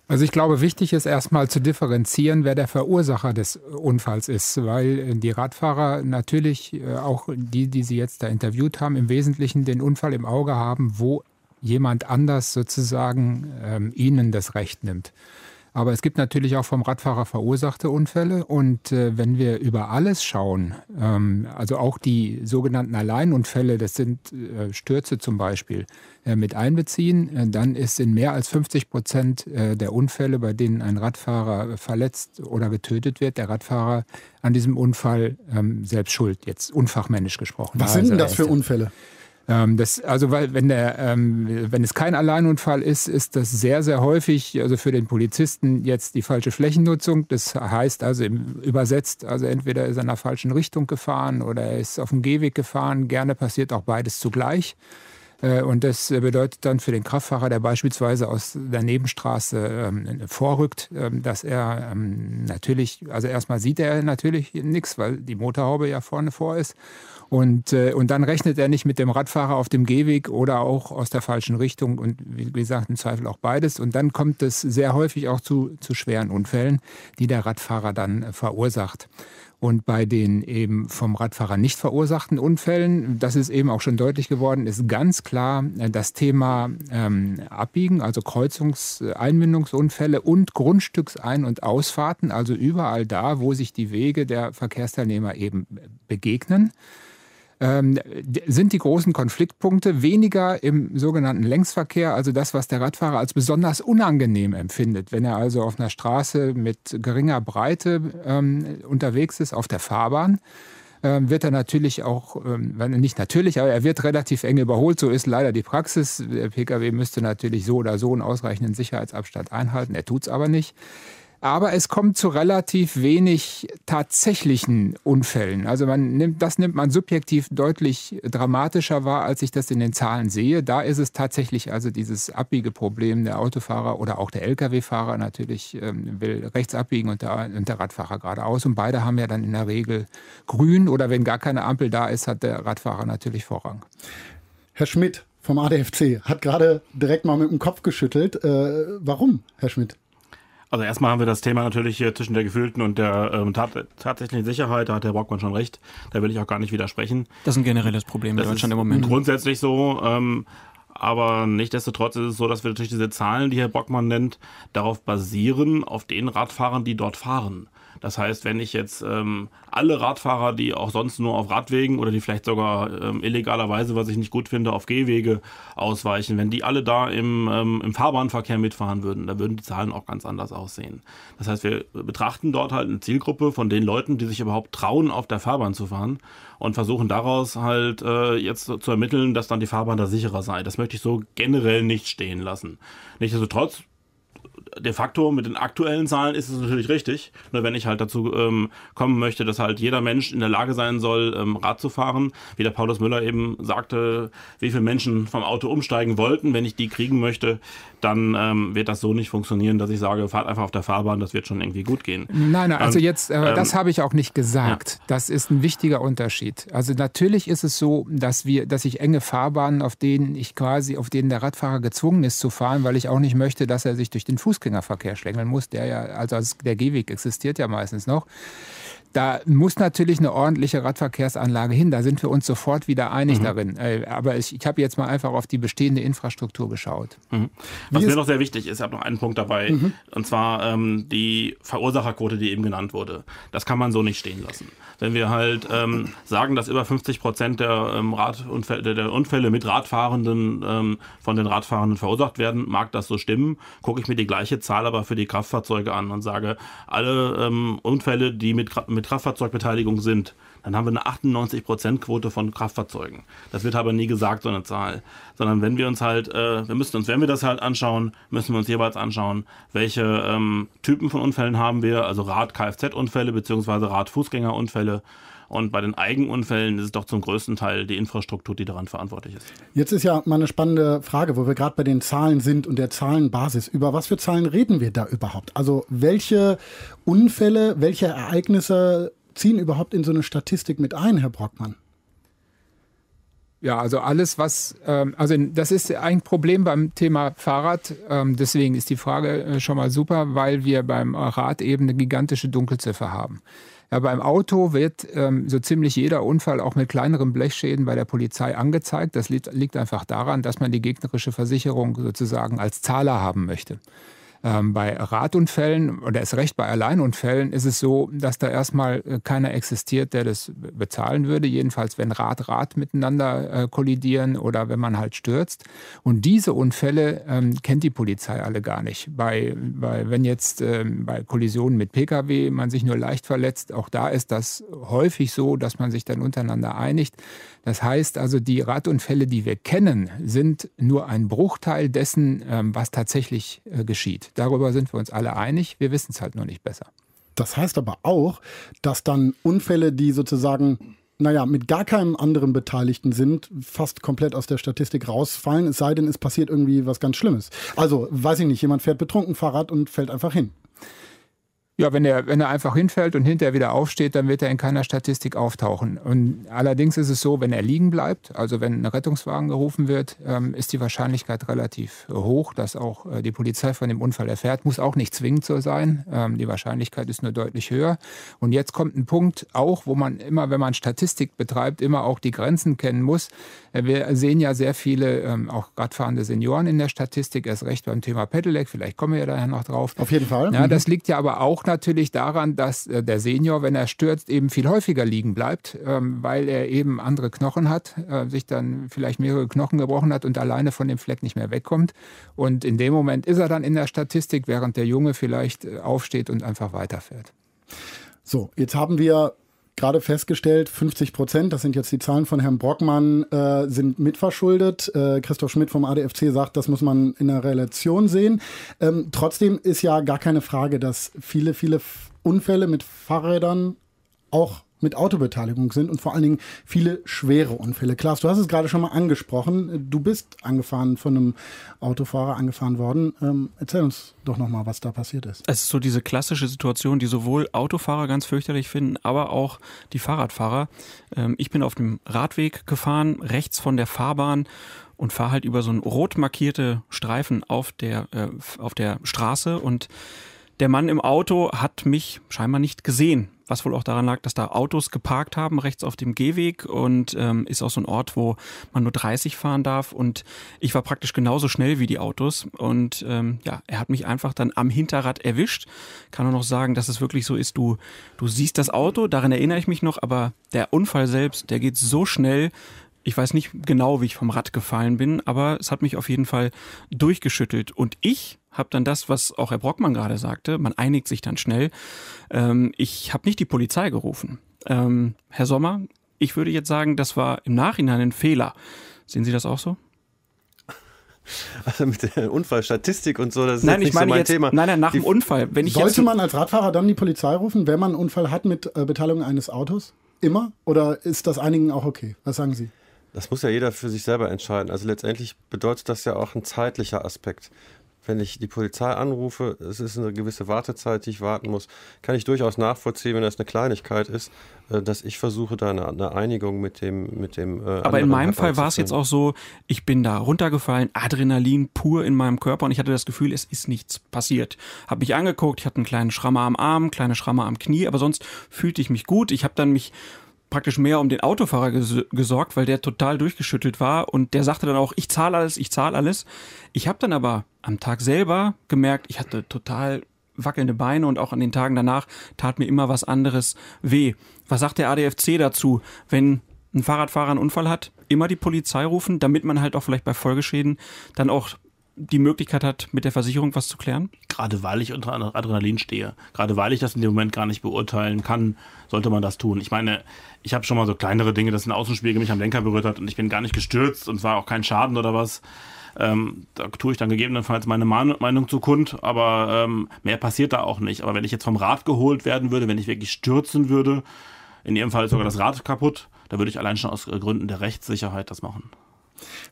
Also ich glaube, wichtig ist erstmal zu differenzieren, wer der Verursacher des Unfalls ist, weil die Radfahrer natürlich, auch die, die Sie jetzt da interviewt haben, im Wesentlichen den Unfall im Auge haben, wo jemand anders sozusagen ähm, ihnen das Recht nimmt. Aber es gibt natürlich auch vom Radfahrer verursachte Unfälle. Und äh, wenn wir über alles schauen, ähm, also auch die sogenannten Alleinunfälle, das sind äh, Stürze zum Beispiel, äh, mit einbeziehen, äh, dann ist in mehr als fünfzig Prozent äh, der Unfälle, bei denen ein Radfahrer verletzt oder getötet wird, der Radfahrer an diesem Unfall ähm, selbst schuld, jetzt unfachmännisch gesprochen. Was sind denn das für Unfälle? Das, also weil wenn, der, ähm, wenn es kein Alleinunfall ist, ist das sehr, sehr häufig, also für den Polizisten jetzt die falsche Flächennutzung. Das heißt also im, übersetzt, also entweder ist er in der falschen Richtung gefahren oder er ist auf dem Gehweg gefahren. Gerne passiert auch beides zugleich. Äh, und das bedeutet dann für den Kraftfahrer, der beispielsweise aus der Nebenstraße ähm, vorrückt, äh, dass er ähm, natürlich, also erstmal sieht er natürlich nichts, weil die Motorhaube ja vorne vor ist. Und, und dann rechnet er nicht mit dem Radfahrer auf dem Gehweg oder auch aus der falschen Richtung und wie gesagt im Zweifel auch beides. Und dann kommt es sehr häufig auch zu, zu schweren Unfällen, die der Radfahrer dann verursacht. Und bei den eben vom Radfahrer nicht verursachten Unfällen, das ist eben auch schon deutlich geworden, ist ganz klar das Thema ähm, Abbiegen, also Kreuzungseinmündungsunfälle und Grundstücksein- und Ausfahrten, also überall da, wo sich die Wege der Verkehrsteilnehmer eben begegnen. Ähm, sind die großen Konfliktpunkte weniger im sogenannten Längsverkehr, also das, was der Radfahrer als besonders unangenehm empfindet, wenn er also auf einer Straße mit geringer Breite ähm, unterwegs ist, auf der Fahrbahn, ähm, wird er natürlich auch, ähm, nicht natürlich, aber er wird relativ eng überholt, so ist leider die Praxis. Der Pkw müsste natürlich so oder so einen ausreichenden Sicherheitsabstand einhalten, er tut es aber nicht. Aber es kommt zu relativ wenig tatsächlichen Unfällen. Also man nimmt, das nimmt man subjektiv deutlich dramatischer wahr, als ich das in den Zahlen sehe. Da ist es tatsächlich also dieses Abbiegeproblem, der Autofahrer oder auch der Lkw-Fahrer natürlich ähm, will rechts abbiegen und der, und der Radfahrer geradeaus. Und beide haben ja dann in der Regel grün oder wenn gar keine Ampel da ist, hat der Radfahrer natürlich Vorrang. Herr Schmidt vom A D F C hat gerade direkt mal mit dem Kopf geschüttelt. Äh, warum, Herr Schmidt? Also erstmal haben wir das Thema natürlich hier zwischen der gefühlten und der ähm, tat- tatsächlichen Sicherheit. Da hat Herr Brockmann schon recht. Da will ich auch gar nicht widersprechen. Das ist ein generelles Problem in Deutschland im Moment. Grundsätzlich so. Ähm, aber nichtsdestotrotz ist es so, dass wir natürlich diese Zahlen, die Herr Brockmann nennt, darauf basieren, auf den Radfahrern, die dort fahren. Das heißt, wenn ich jetzt ähm, alle Radfahrer, die auch sonst nur auf Radwegen oder die vielleicht sogar ähm, illegalerweise, was ich nicht gut finde, auf Gehwege ausweichen, wenn die alle da im, ähm, im Fahrbahnverkehr mitfahren würden, dann würden die Zahlen auch ganz anders aussehen. Das heißt, wir betrachten dort halt eine Zielgruppe von den Leuten, die sich überhaupt trauen, auf der Fahrbahn zu fahren und versuchen daraus halt äh, jetzt zu ermitteln, dass dann die Fahrbahn da sicherer sei. Das möchte ich so generell nicht stehen lassen. Nichtsdestotrotz, de facto mit den aktuellen Zahlen ist es natürlich richtig, nur wenn ich halt dazu ähm, kommen möchte, dass halt jeder Mensch in der Lage sein soll, ähm, Rad zu fahren. Wie der Paulus Müller eben sagte, wie viele Menschen vom Auto umsteigen wollten, wenn ich die kriegen möchte, dann ähm, wird das so nicht funktionieren, dass ich sage, fahrt einfach auf der Fahrbahn, das wird schon irgendwie gut gehen. Nein, nein, also jetzt, äh, ähm, das habe ich auch nicht gesagt. Ja. Das ist ein wichtiger Unterschied. Also natürlich ist es so, dass wir, dass ich enge Fahrbahnen, auf denen ich quasi, auf denen der Radfahrer gezwungen ist zu fahren, weil ich auch nicht möchte, dass er sich durch den Fußgängerverkehr schlängeln muss, der ja, also der Gehweg existiert ja meistens noch. Da muss natürlich eine ordentliche Radverkehrsanlage hin. Da sind wir uns sofort wieder einig mhm. darin. Aber ich, ich habe jetzt mal einfach auf die bestehende Infrastruktur geschaut. Mhm. Was mir noch sehr wichtig ist, ich habe noch einen Punkt dabei. Mhm. Und zwar ähm, die Verursacherquote, die eben genannt wurde. Das kann man so nicht stehen lassen. Wenn wir halt ähm, sagen, dass über fünfzig Prozent der, ähm, Radunfälle, der Unfälle mit Radfahrenden ähm, von den Radfahrenden verursacht werden, mag das so stimmen. Gucke ich mir die gleiche Zahl aber für die Kraftfahrzeuge an und sage, alle ähm, Unfälle, die mit, mit Kraftfahrzeugbeteiligung sind, dann haben wir eine achtundneunzig Prozent Quote von Kraftfahrzeugen. Das wird aber nie gesagt, so eine Zahl. Sondern wenn wir uns halt, äh, wir müssen uns, wenn wir das halt anschauen, müssen wir uns jeweils anschauen, welche ähm, Typen von Unfällen haben wir, also Rad-Kfz-Unfälle bzw. Rad-Fußgänger-Unfälle. Und bei den Eigenunfällen ist es doch zum größten Teil die Infrastruktur, die daran verantwortlich ist. Jetzt ist ja mal eine spannende Frage, wo wir gerade bei den Zahlen sind und der Zahlenbasis. Über was für Zahlen reden wir da überhaupt? Also welche Unfälle, welche Ereignisse ziehen überhaupt in so eine Statistik mit ein, Herr Brockmann? Ja, also alles, was, also das ist ein Problem beim Thema Fahrrad. Deswegen ist die Frage schon mal super, weil wir beim Rad eben eine gigantische Dunkelziffer haben. Ja, beim Auto wird ähm, so ziemlich jeder Unfall auch mit kleineren Blechschäden bei der Polizei angezeigt. Das liegt, liegt einfach daran, dass man die gegnerische Versicherung sozusagen als Zahler haben möchte. Ähm, bei Radunfällen oder erst recht bei Alleinunfällen ist es so, dass da erstmal keiner existiert, der das bezahlen würde. Jedenfalls, wenn Rad, Rad miteinander äh, kollidieren oder wenn man halt stürzt. Und diese Unfälle ähm, kennt die Polizei alle gar nicht. Bei, bei, wenn jetzt ähm, bei Kollisionen mit Pkw man sich nur leicht verletzt, auch da ist das häufig so, dass man sich dann untereinander einigt. Das heißt also, die Radunfälle, die wir kennen, sind nur ein Bruchteil dessen, ähm, was tatsächlich äh, geschieht. Darüber sind wir uns alle einig, wir wissen es halt nur nicht besser. Das heißt aber auch, dass dann Unfälle, die sozusagen, naja, mit gar keinem anderen Beteiligten sind, fast komplett aus der Statistik rausfallen, es sei denn, es passiert irgendwie was ganz Schlimmes. Also, weiß ich nicht, jemand fährt betrunken Fahrrad und fällt einfach hin. Ja, wenn er, wenn er einfach hinfällt und hinterher wieder aufsteht, dann wird er in keiner Statistik auftauchen. Und allerdings ist es so, wenn er liegen bleibt, also wenn ein Rettungswagen gerufen wird, ähm, ist die Wahrscheinlichkeit relativ hoch, dass auch äh, die Polizei von dem Unfall erfährt. Muss auch nicht zwingend so sein. Ähm, die Wahrscheinlichkeit ist nur deutlich höher. Und jetzt kommt ein Punkt auch, wo man immer, wenn man Statistik betreibt, immer auch die Grenzen kennen muss. Wir sehen ja sehr viele, ähm, auch radfahrende Senioren in der Statistik, erst recht beim Thema Pedelec. Vielleicht kommen wir ja daher noch drauf. Auf jeden Fall. Ja, mhm. Das liegt ja aber auch natürlich daran, dass der Senior, wenn er stürzt, eben viel häufiger liegen bleibt, weil er eben andere Knochen hat, sich dann vielleicht mehrere Knochen gebrochen hat und alleine von dem Fleck nicht mehr wegkommt. Und in dem Moment ist er dann in der Statistik, während der Junge vielleicht aufsteht und einfach weiterfährt. So, jetzt haben wir gerade festgestellt, fünfzig Prozent, das sind jetzt die Zahlen von Herrn Brockmann, äh, sind mitverschuldet. Äh, Christoph Schmidt vom A D F C sagt, das muss man in der Relation sehen. Ähm, trotzdem ist ja gar keine Frage, dass viele, viele Unfälle mit Fahrrädern auch mit Autobeteiligung sind und vor allen Dingen viele schwere Unfälle. Klaas, du hast es gerade schon mal angesprochen. Du bist angefahren von einem Autofahrer, angefahren worden. Ähm, erzähl uns doch nochmal, was da passiert ist. Es ist so diese klassische Situation, die sowohl Autofahrer ganz fürchterlich finden, aber auch die Fahrradfahrer. Ähm, ich bin auf dem Radweg gefahren, rechts von der Fahrbahn und fahre halt über so einen rot markierte Streifen auf der, äh, auf der Straße und der Mann im Auto hat mich scheinbar nicht gesehen, was wohl auch daran lag, dass da Autos geparkt haben, rechts auf dem Gehweg und ähm, ist auch so ein Ort, wo man nur dreißig fahren darf und ich war praktisch genauso schnell wie die Autos und ähm, ja, er hat mich einfach dann am Hinterrad erwischt. Kann nur noch sagen, dass es wirklich so ist, du, du siehst das Auto, daran erinnere ich mich noch, aber der Unfall selbst, der geht so schnell. Ich weiß nicht genau, wie ich vom Rad gefallen bin, aber es hat mich auf jeden Fall durchgeschüttelt. Und ich habe dann das, was auch Herr Brockmann gerade sagte, man einigt sich dann schnell. Ähm, ich habe nicht die Polizei gerufen. Ähm, Herr Sommer, ich würde jetzt sagen, das war im Nachhinein ein Fehler. Sehen Sie das auch so? Also mit der Unfallstatistik und so, das ist nein, jetzt nicht so mein jetzt, Thema. Nein, nein, nach die, dem Unfall. Wenn ich sollte jetzt, man als Radfahrer dann die Polizei rufen, wenn man einen Unfall hat mit äh, Beteiligung eines Autos? Immer? Oder ist das einigen auch okay? Was sagen Sie? Das muss ja jeder für sich selber entscheiden. Also letztendlich bedeutet das ja auch ein zeitlicher Aspekt. Wenn ich die Polizei anrufe, es ist eine gewisse Wartezeit, die ich warten muss, kann ich durchaus nachvollziehen, wenn das eine Kleinigkeit ist, dass ich versuche, da eine, eine Einigung mit dem mit dem. Aber in meinem Fall war es jetzt auch so, ich bin da runtergefallen, Adrenalin pur in meinem Körper und ich hatte das Gefühl, es ist nichts passiert. Habe mich angeguckt, ich hatte einen kleinen Schrammer am Arm, kleine Schrammer am Knie, aber sonst fühlte ich mich gut. Ich habe dann mich praktisch mehr um den Autofahrer ges- gesorgt, weil der total durchgeschüttelt war und der sagte dann auch, ich zahle alles, ich zahle alles. Ich habe dann aber am Tag selber gemerkt, ich hatte total wackelnde Beine und auch an den Tagen danach tat mir immer was anderes weh. Was sagt der A D F C dazu, wenn ein Fahrradfahrer einen Unfall hat? Immer die Polizei rufen, damit man halt auch vielleicht bei Folgeschäden dann auch die Möglichkeit hat, mit der Versicherung was zu klären? Gerade weil ich unter Adrenalin stehe, gerade weil ich das in dem Moment gar nicht beurteilen kann, sollte man das tun. Ich meine, ich habe schon mal so kleinere Dinge, dass ein Außenspiegel mich am Lenker berührt hat und ich bin gar nicht gestürzt und war auch kein Schaden oder was. Ähm, da tue ich dann gegebenenfalls meine Man- Meinung zu kund, aber ähm, mehr passiert da auch nicht. Aber wenn ich jetzt vom Rad geholt werden würde, wenn ich wirklich stürzen würde, in Ihrem Fall ist sogar das Rad kaputt, da würde ich allein schon aus Gründen der Rechtssicherheit das machen.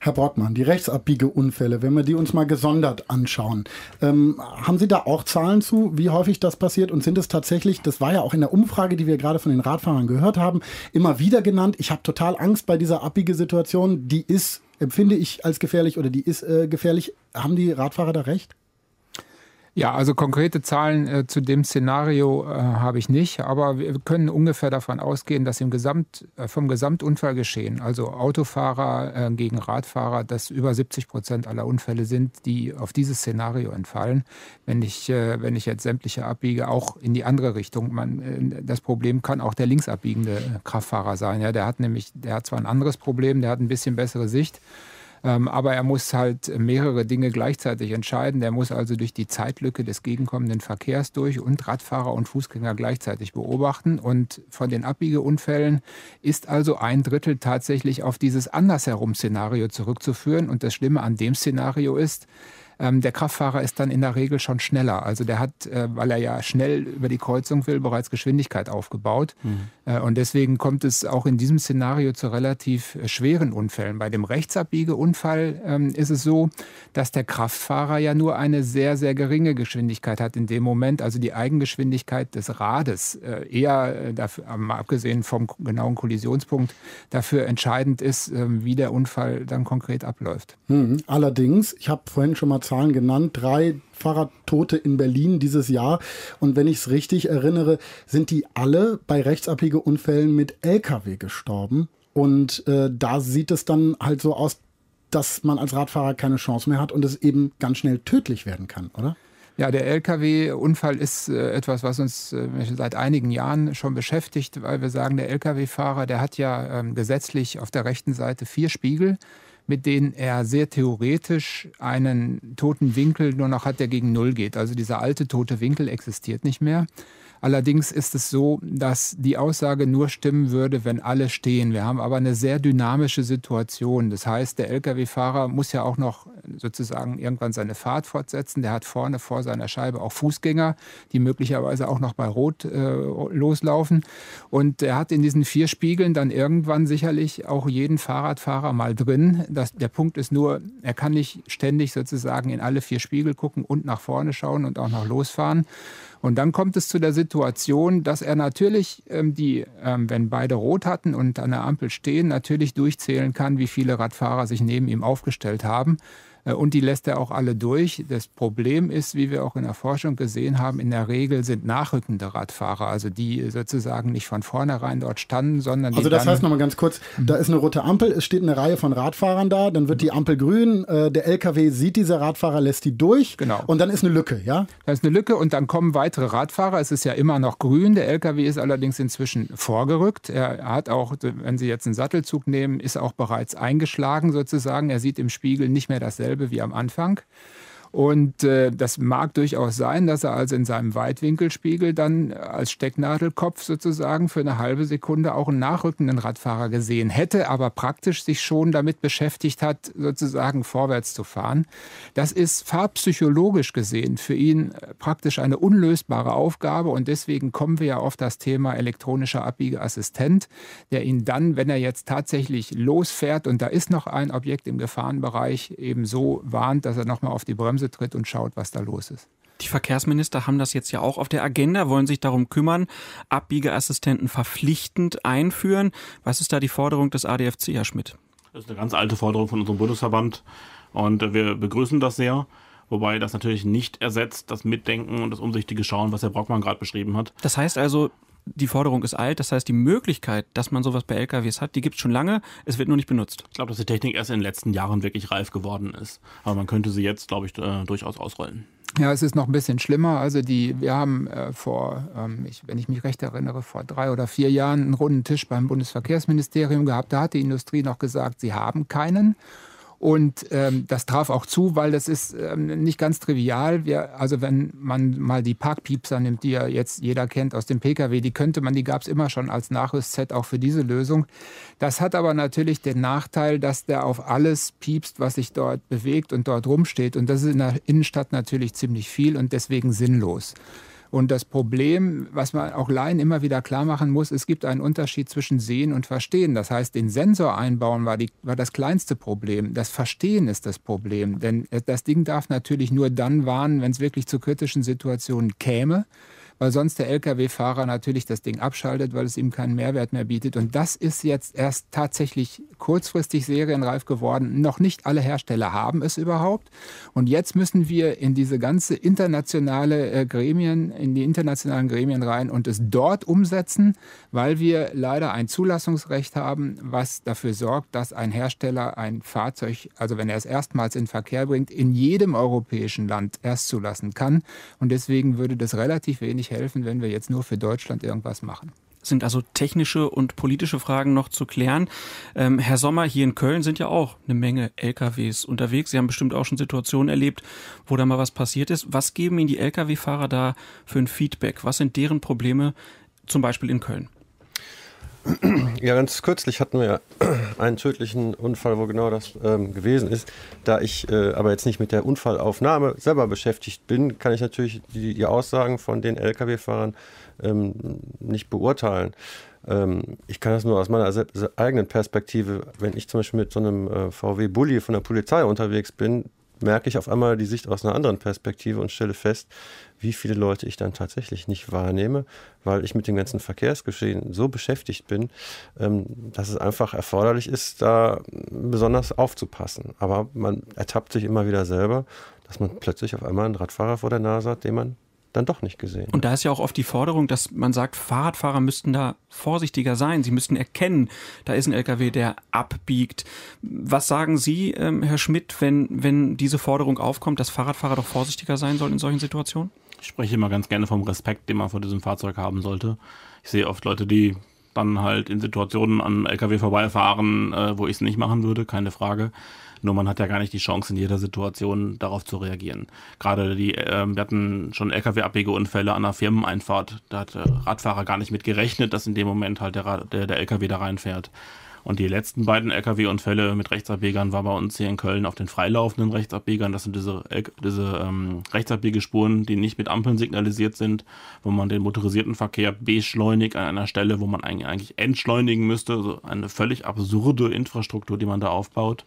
Herr Brockmann, die Rechtsabbiegeunfälle, wenn wir die uns mal gesondert anschauen, ähm, haben Sie da auch Zahlen zu, wie häufig das passiert und sind es tatsächlich, das war ja auch in der Umfrage, die wir gerade von den Radfahrern gehört haben, immer wieder genannt, ich habe total Angst bei dieser Abbiegesituation, die ist, empfinde ich als gefährlich oder die ist äh, gefährlich, haben die Radfahrer da recht? Ja, also konkrete Zahlen äh, zu dem Szenario äh, habe ich nicht, aber wir können ungefähr davon ausgehen, dass im Gesamt, äh, vom Gesamtunfallgeschehen, also Autofahrer äh, gegen Radfahrer, dass über siebzig Prozent aller Unfälle sind, die auf dieses Szenario entfallen. Wenn ich, äh, wenn ich jetzt sämtliche abbiege, auch in die andere Richtung, man, äh, das Problem kann auch der links abbiegende Kraftfahrer sein. Ja, der hat nämlich, der hat zwar ein anderes Problem, der hat ein bisschen bessere Sicht, aber er muss halt mehrere Dinge gleichzeitig entscheiden. Der muss also durch die Zeitlücke des gegenkommenden Verkehrs durch und Radfahrer und Fußgänger gleichzeitig beobachten. Und von den Abbiegeunfällen ist also ein Drittel tatsächlich auf dieses Andersherum-Szenario zurückzuführen. Und das Schlimme an dem Szenario ist, der Kraftfahrer ist dann in der Regel schon schneller. Also der hat, weil er ja schnell über die Kreuzung will, bereits Geschwindigkeit aufgebaut. Mhm. Und deswegen kommt es auch in diesem Szenario zu relativ schweren Unfällen. Bei dem Rechtsabbiegeunfall ist es so, dass der Kraftfahrer ja nur eine sehr, sehr geringe Geschwindigkeit hat in dem Moment. Also die Eigengeschwindigkeit des Rades eher, dafür, abgesehen vom genauen Kollisionspunkt, dafür entscheidend ist, wie der Unfall dann konkret abläuft. Mhm. Allerdings, ich habe vorhin schon mal Zahlen genannt, drei Fahrradtote in Berlin dieses Jahr. Und wenn ich es richtig erinnere, sind die alle bei Rechtsabbiegeunfällen mit L K W gestorben. Und äh, da sieht es dann halt so aus, dass man als Radfahrer keine Chance mehr hat und es eben ganz schnell tödlich werden kann, oder? Ja, der L K W-Unfall ist äh, etwas, was uns äh, seit einigen Jahren schon beschäftigt, weil wir sagen, der L K W-Fahrer, der hat ja ähm, gesetzlich auf der rechten Seite vier Spiegel, mit denen er sehr theoretisch einen toten Winkel nur noch hat, der gegen Null geht. Also dieser alte tote Winkel existiert nicht mehr. Allerdings ist es so, dass die Aussage nur stimmen würde, wenn alle stehen. Wir haben aber eine sehr dynamische Situation. Das heißt, der L K W-Fahrer muss ja auch noch sozusagen irgendwann seine Fahrt fortsetzen. Der hat vorne vor seiner Scheibe auch Fußgänger, die möglicherweise auch noch bei Rot äh, loslaufen. Und er hat in diesen vier Spiegeln dann irgendwann sicherlich auch jeden Fahrradfahrer mal drin. Das, der Punkt ist nur, er kann nicht ständig sozusagen in alle vier Spiegel gucken und nach vorne schauen und auch noch losfahren. Und dann kommt es zu der Situation, dass er natürlich, ähm, die, ähm, wenn beide rot hatten und an der Ampel stehen, natürlich durchzählen kann, wie viele Radfahrer sich neben ihm aufgestellt haben. Äh, und die lässt er auch alle durch. Das Problem ist, wie wir auch in der Forschung gesehen haben, in der Regel sind nachrückende Radfahrer, also die sozusagen nicht von vornherein dort standen, sondern die. Also das heißt nochmal ganz kurz, mhm. da ist eine rote Ampel, es steht eine Reihe von Radfahrern da, dann wird die Ampel grün, äh, der L K W sieht diese Radfahrer, lässt die durch, genau. Und dann ist eine Lücke, ja? Da ist eine Lücke und dann kommen weiter. Radfahrer, es ist ja immer noch grün, der L K W ist allerdings inzwischen vorgerückt. Er hat auch, wenn Sie jetzt einen Sattelzug nehmen, ist auch bereits eingeschlagen sozusagen. Er sieht im Spiegel nicht mehr dasselbe wie am Anfang. Und äh, das mag durchaus sein, dass er also in seinem Weitwinkelspiegel dann als Stecknadelkopf sozusagen für eine halbe Sekunde auch einen nachrückenden Radfahrer gesehen hätte, aber praktisch sich schon damit beschäftigt hat, sozusagen vorwärts zu fahren. Das ist fahrpsychologisch gesehen für ihn praktisch eine unlösbare Aufgabe und deswegen kommen wir ja auf das Thema elektronischer Abbiegeassistent, der ihn dann, wenn er jetzt tatsächlich losfährt und da ist noch ein Objekt im Gefahrenbereich, eben so warnt, dass er nochmal auf die Bremse tritt und schaut, was da los ist. Die Verkehrsminister haben das jetzt ja auch auf der Agenda, wollen sich darum kümmern, Abbiegeassistenten verpflichtend einführen. Was ist da die Forderung des A D F C, Herr Schmidt? Das ist eine ganz alte Forderung von unserem Bundesverband und wir begrüßen das sehr. Wobei das natürlich nicht ersetzt, das Mitdenken und das umsichtige Schauen, was Herr Brockmann gerade beschrieben hat. Das heißt also, die Forderung ist alt, das heißt, die Möglichkeit, dass man sowas bei L K Ws hat, die gibt es schon lange, es wird nur nicht benutzt. Ich glaube, dass die Technik erst in den letzten Jahren wirklich reif geworden ist. Aber man könnte sie jetzt, glaube ich, äh, durchaus ausrollen. Ja, es ist noch ein bisschen schlimmer. Also die, wir haben äh, vor, ähm, ich, wenn ich mich recht erinnere, vor drei oder vier Jahren einen runden Tisch beim Bundesverkehrsministerium gehabt. Da hat die Industrie noch gesagt, sie haben keinen. Und ähm, das traf auch zu, weil das ist ähm, nicht ganz trivial. Wir, also wenn man mal die Parkpiepser nimmt, die ja jetzt jeder kennt aus dem P K W, die könnte man, die gab es immer schon als Nachrüstset auch für diese Lösung. Das hat aber natürlich den Nachteil, dass der auf alles piepst, was sich dort bewegt und dort rumsteht. Und das ist in der Innenstadt natürlich ziemlich viel und deswegen sinnlos. Und das Problem, was man auch Laien immer wieder klar machen muss, es gibt einen Unterschied zwischen Sehen und Verstehen. Das heißt, den Sensor einbauen war, die, war das kleinste Problem. Das Verstehen ist das Problem. Denn das Ding darf natürlich nur dann warnen, wenn es wirklich zu kritischen Situationen käme. weil sonst der Lkw-Fahrer natürlich das Ding abschaltet, weil es ihm keinen Mehrwert mehr bietet. Und das ist jetzt erst tatsächlich kurzfristig serienreif geworden. Noch nicht alle Hersteller haben es überhaupt. Und jetzt müssen wir in diese ganze internationale Gremien, in die internationalen Gremien rein und es dort umsetzen, weil wir leider ein Zulassungsrecht haben, was dafür sorgt, dass ein Hersteller ein Fahrzeug, also wenn er es erstmals in Verkehr bringt, in jedem europäischen Land erst zulassen kann. Und deswegen würde das relativ wenig helfen, wenn wir jetzt nur für Deutschland irgendwas machen. Es sind also technische und politische Fragen noch zu klären. Ähm, Herr Sommer, hier in Köln sind ja auch eine Menge L K Ws unterwegs. Sie haben bestimmt auch schon Situationen erlebt, wo da mal was passiert ist. Was geben Ihnen die L K W-Fahrer da für ein Feedback? Was sind deren Probleme, zum Beispiel in Köln? Ja, ganz kürzlich hatten wir einen tödlichen Unfall, wo genau das ähm, gewesen ist. Da ich äh, aber jetzt nicht mit der Unfallaufnahme selber beschäftigt bin, kann ich natürlich die, die Aussagen von den L K W-Fahrern ähm, nicht beurteilen. Ähm, ich kann das nur aus meiner se- eigenen Perspektive, wenn ich zum Beispiel mit so einem äh, V W-Bulli von der Polizei unterwegs bin, merke ich auf einmal die Sicht aus einer anderen Perspektive und stelle fest, wie viele Leute ich dann tatsächlich nicht wahrnehme, weil ich mit dem ganzen Verkehrsgeschehen so beschäftigt bin, dass es einfach erforderlich ist, da besonders aufzupassen. Aber man ertappt sich immer wieder selber, dass man plötzlich auf einmal einen Radfahrer vor der Nase hat, den man dann doch nicht gesehen. Und da ist ja auch oft die Forderung, dass man sagt, Fahrradfahrer müssten da vorsichtiger sein. Sie müssten erkennen, da ist ein L K W, der abbiegt. Was sagen Sie, ähm, Herr Schmidt, wenn, wenn diese Forderung aufkommt, dass Fahrradfahrer doch vorsichtiger sein sollen in solchen Situationen? Ich spreche immer ganz gerne vom Respekt, den man vor diesem Fahrzeug haben sollte. Ich sehe oft Leute, die dann halt in Situationen an L K W vorbeifahren, äh, wo ich es nicht machen würde, keine Frage. Nur man hat ja gar nicht die Chance, in jeder Situation darauf zu reagieren. Gerade die, äh, wir hatten schon L K W-Abbiegeunfälle an einer Firmeneinfahrt. Da hat der Radfahrer gar nicht mit gerechnet, dass in dem Moment halt der, Rad, der, der L K W da reinfährt. Und die letzten beiden L K W-Unfälle mit Rechtsabbiegern war bei uns hier in Köln auf den freilaufenden Rechtsabbiegern. Das sind diese, diese ähm, Rechtsabbiegespuren, die nicht mit Ampeln signalisiert sind, wo man den motorisierten Verkehr beschleunigt an einer Stelle, wo man eigentlich entschleunigen müsste. Also eine völlig absurde Infrastruktur, die man da aufbaut.